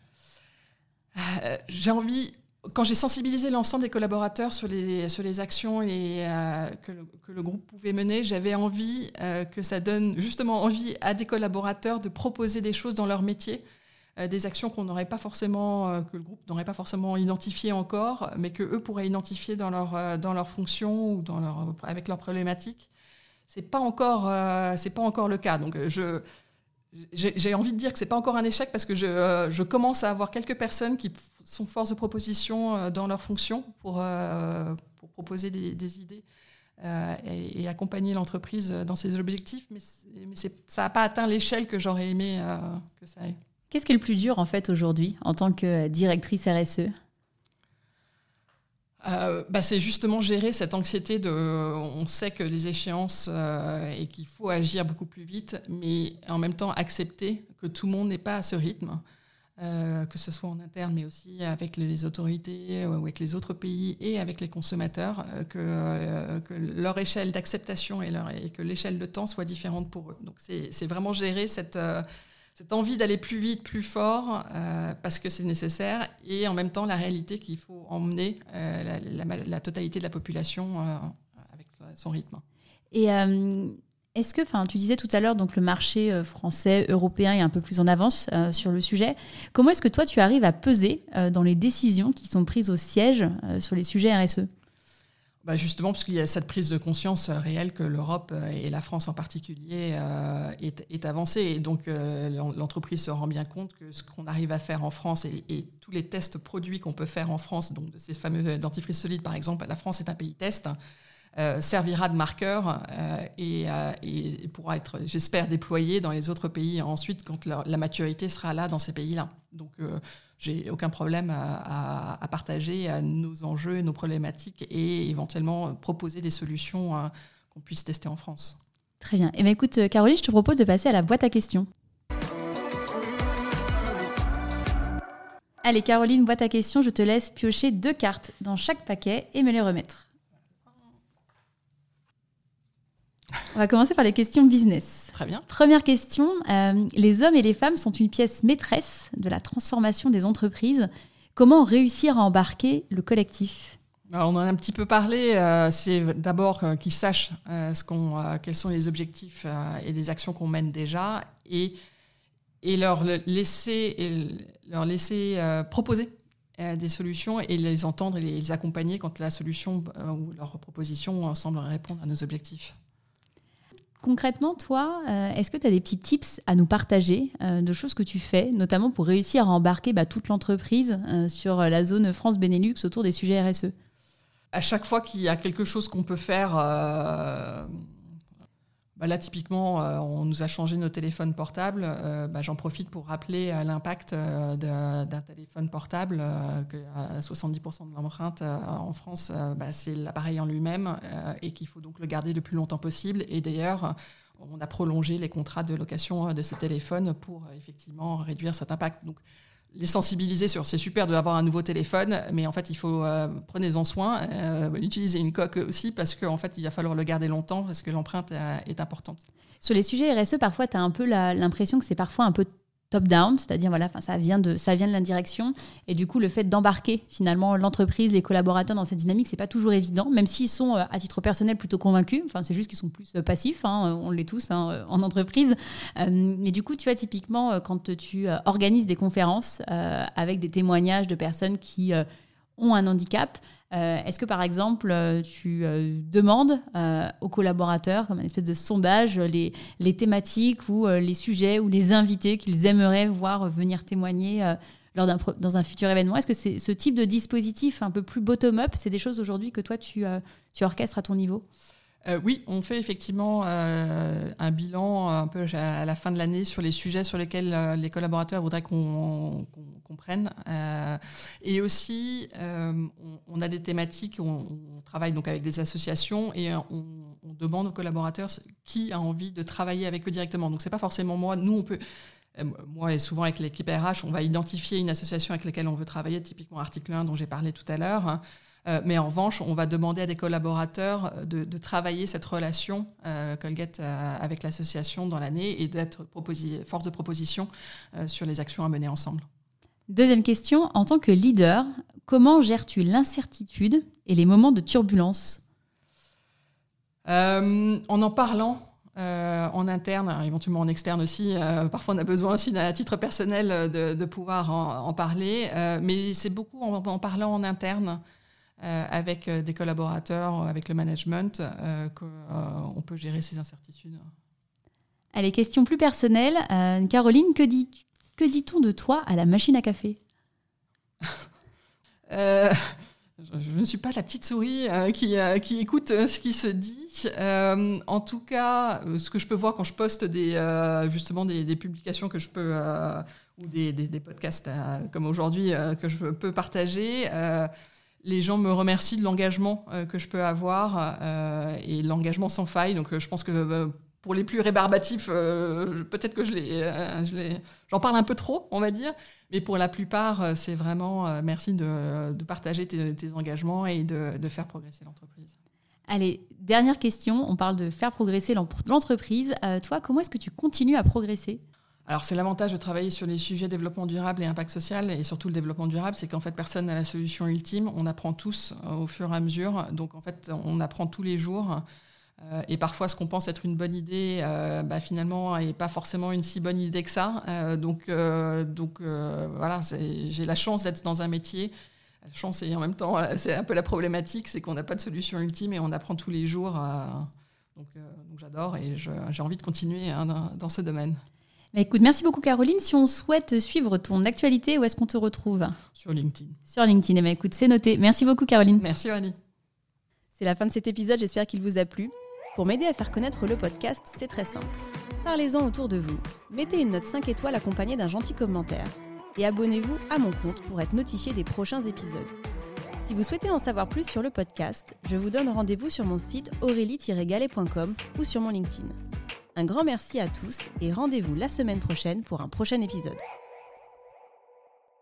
Quand j'ai sensibilisé l'ensemble des collaborateurs sur les actions que le groupe pouvait mener, j'avais envie que ça donne justement envie à des collaborateurs de proposer des choses dans leur métier, des actions que le groupe n'aurait pas forcément identifiées encore, mais que eux pourraient identifier dans leur fonction ou avec leurs problématiques. C'est pas encore le cas. Donc j'ai envie de dire que c'est pas encore un échec, parce que je commence à avoir quelques personnes qui sont force de proposition dans leur fonction pour proposer des idées et accompagner l'entreprise dans ses objectifs, mais ça n'a pas atteint l'échelle que j'aurais aimé que ça ait. Qu'est-ce qui est le plus dur, en fait, aujourd'hui, en tant que directrice RSE ? C'est justement gérer cette anxiété on sait que les échéances et qu'il faut agir beaucoup plus vite, mais en même temps accepter que tout le monde n'est pas à ce rythme, que ce soit en interne, mais aussi avec les autorités ou avec les autres pays et avec les consommateurs, que leur échelle d'acceptation et que l'échelle de temps soit différente pour eux. Donc c'est vraiment gérer cette envie d'aller plus vite, plus fort, parce que c'est nécessaire, et en même temps la réalité qu'il faut emmener la totalité de la population avec son rythme. Et est-ce que, tu disais tout à l'heure, donc le marché français, européen est un peu plus en avance sur le sujet. Comment est-ce que toi tu arrives à peser dans les décisions qui sont prises au siège sur les sujets RSE ? Justement, parce qu'il y a cette prise de conscience réelle que l'Europe, et la France en particulier, est avancée. Et donc, l'entreprise se rend bien compte que ce qu'on arrive à faire en France et tous les tests produits qu'on peut faire en France, donc de ces fameux dentifrices solides, par exemple, la France est un pays test, servira de marqueur et pourra être, j'espère, déployé dans les autres pays ensuite, quand la maturité sera là dans ces pays-là. Donc, j'ai aucun problème à partager nos enjeux, nos problématiques, et éventuellement proposer des solutions qu'on puisse tester en France. Très bien. Eh bien, écoute, Caroline, je te propose de passer à la boîte à questions. Allez, Caroline, boîte à questions, je te laisse piocher 2 cartes dans chaque paquet et me les remettre. On va commencer par les questions business. Très bien. Première question, les hommes et les femmes sont une pièce maîtresse de la transformation des entreprises. Comment réussir à embarquer le collectif ? Alors, on en a un petit peu parlé. C'est d'abord qu'ils sachent quels sont les objectifs et les actions qu'on mène déjà, et leur laisser proposer des solutions, et les entendre et les accompagner quand la solution ou leur proposition semble répondre à nos objectifs. Concrètement, toi, est-ce que tu as des petits tips à nous partager de choses que tu fais, notamment pour réussir à embarquer toute l'entreprise sur la zone France-Benelux autour des sujets RSE ? À chaque fois qu'il y a quelque chose qu'on peut faire Là, typiquement, on nous a changé nos téléphones portables. J'en profite pour rappeler l'impact d'un téléphone portable, que 70% de l'empreinte en France, c'est l'appareil en lui-même, et qu'il faut donc le garder le plus longtemps possible. Et d'ailleurs, on a prolongé les contrats de location de ces téléphones pour effectivement réduire cet impact. Donc, les sensibiliser sur c'est super d'avoir un nouveau téléphone, mais en fait, il faut prenez-en soin, utilisez une coque aussi, parce qu'en fait, il va falloir le garder longtemps, parce que l'empreinte est importante. Sur les sujets RSE, parfois, tu as un peu l'impression que c'est parfois un peu top-down, c'est-à-dire voilà, ça vient de l'indirection, et du coup, le fait d'embarquer finalement l'entreprise, les collaborateurs dans cette dynamique, c'est pas toujours évident, même s'ils sont à titre personnel plutôt convaincus, c'est juste qu'ils sont plus passifs, on l'est tous en entreprise, mais du coup, tu vois, typiquement, quand tu organises des conférences avec des témoignages de personnes qui ont un handicap, est-ce que, par exemple, tu demandes aux collaborateurs, comme une espèce de sondage, les thématiques ou les sujets ou les invités qu'ils aimeraient voir venir témoigner dans un futur événement ? Est-ce que c'est ce type de dispositif un peu plus bottom-up, c'est des choses aujourd'hui que toi, tu orchestres à ton niveau ? Oui, on fait effectivement un bilan un peu à la fin de l'année sur les sujets sur lesquels les collaborateurs voudraient qu'on prenne. Et aussi, on a des thématiques, on travaille donc avec des associations et on demande aux collaborateurs qui a envie de travailler avec eux directement. Donc, ce n'est pas forcément moi. Nous, on peut... Moi, et souvent avec l'équipe RH, on va identifier une association avec laquelle on veut travailler, typiquement Article 1 dont j'ai parlé tout à l'heure. Mais en revanche, on va demander à des collaborateurs de travailler cette relation Colgate avec l'association dans l'année et d'être force de proposition sur les actions à mener ensemble. Deuxième question, en tant que leader, comment gères-tu l'incertitude et les moments de turbulence ? En parlant. En interne, éventuellement en externe aussi, parfois on a besoin aussi à titre personnel de pouvoir en parler, mais c'est beaucoup en parlant en interne avec des collaborateurs, avec le management, qu'on peut gérer ces incertitudes. Allez, question plus personnelle. Caroline, que dit-on de toi à la machine à café ? Je ne suis pas la petite souris qui écoute ce qui se dit. En tout cas, ce que je peux voir quand je poste des publications que je peux ou des podcasts comme aujourd'hui que je peux partager, les gens me remercient de l'engagement que je peux avoir et l'engagement sans faille. Donc, je pense que pour les plus rébarbatifs, peut-être que j'en parle un peu trop, on va dire. Mais pour la plupart, c'est vraiment merci de partager tes engagements et de faire progresser l'entreprise. Allez, dernière question. On parle de faire progresser l'entreprise. Toi, comment est-ce que tu continues à progresser ? Alors, c'est l'avantage de travailler sur les sujets développement durable et impact social, et surtout le développement durable, c'est qu'en fait, personne n'a la solution ultime. On apprend tous au fur et à mesure. Donc, en fait, on apprend tous les jours. Et parfois, ce qu'on pense être une bonne idée, finalement, n'est pas forcément une si bonne idée que ça. Voilà, j'ai la chance d'être dans un métier. La chance, et en même temps, c'est un peu la problématique, c'est qu'on n'a pas de solution ultime et on apprend tous les jours. Donc j'adore et j'ai envie de continuer dans ce domaine. Mais écoute, merci beaucoup Caroline. Si on souhaite suivre ton actualité, où est-ce qu'on te retrouve ? Sur LinkedIn. Sur LinkedIn. Écoute, c'est noté. Merci beaucoup Caroline. Merci Aurélie. C'est la fin de cet épisode, j'espère qu'il vous a plu. Pour m'aider à faire connaître le podcast, c'est très simple. Parlez-en autour de vous. Mettez une note 5 étoiles accompagnée d'un gentil commentaire. Et abonnez-vous à mon compte pour être notifié des prochains épisodes. Si vous souhaitez en savoir plus sur le podcast, je vous donne rendez-vous sur mon site aurélie-gallet.com ou sur mon LinkedIn. Un grand merci à tous et rendez-vous la semaine prochaine pour un prochain épisode.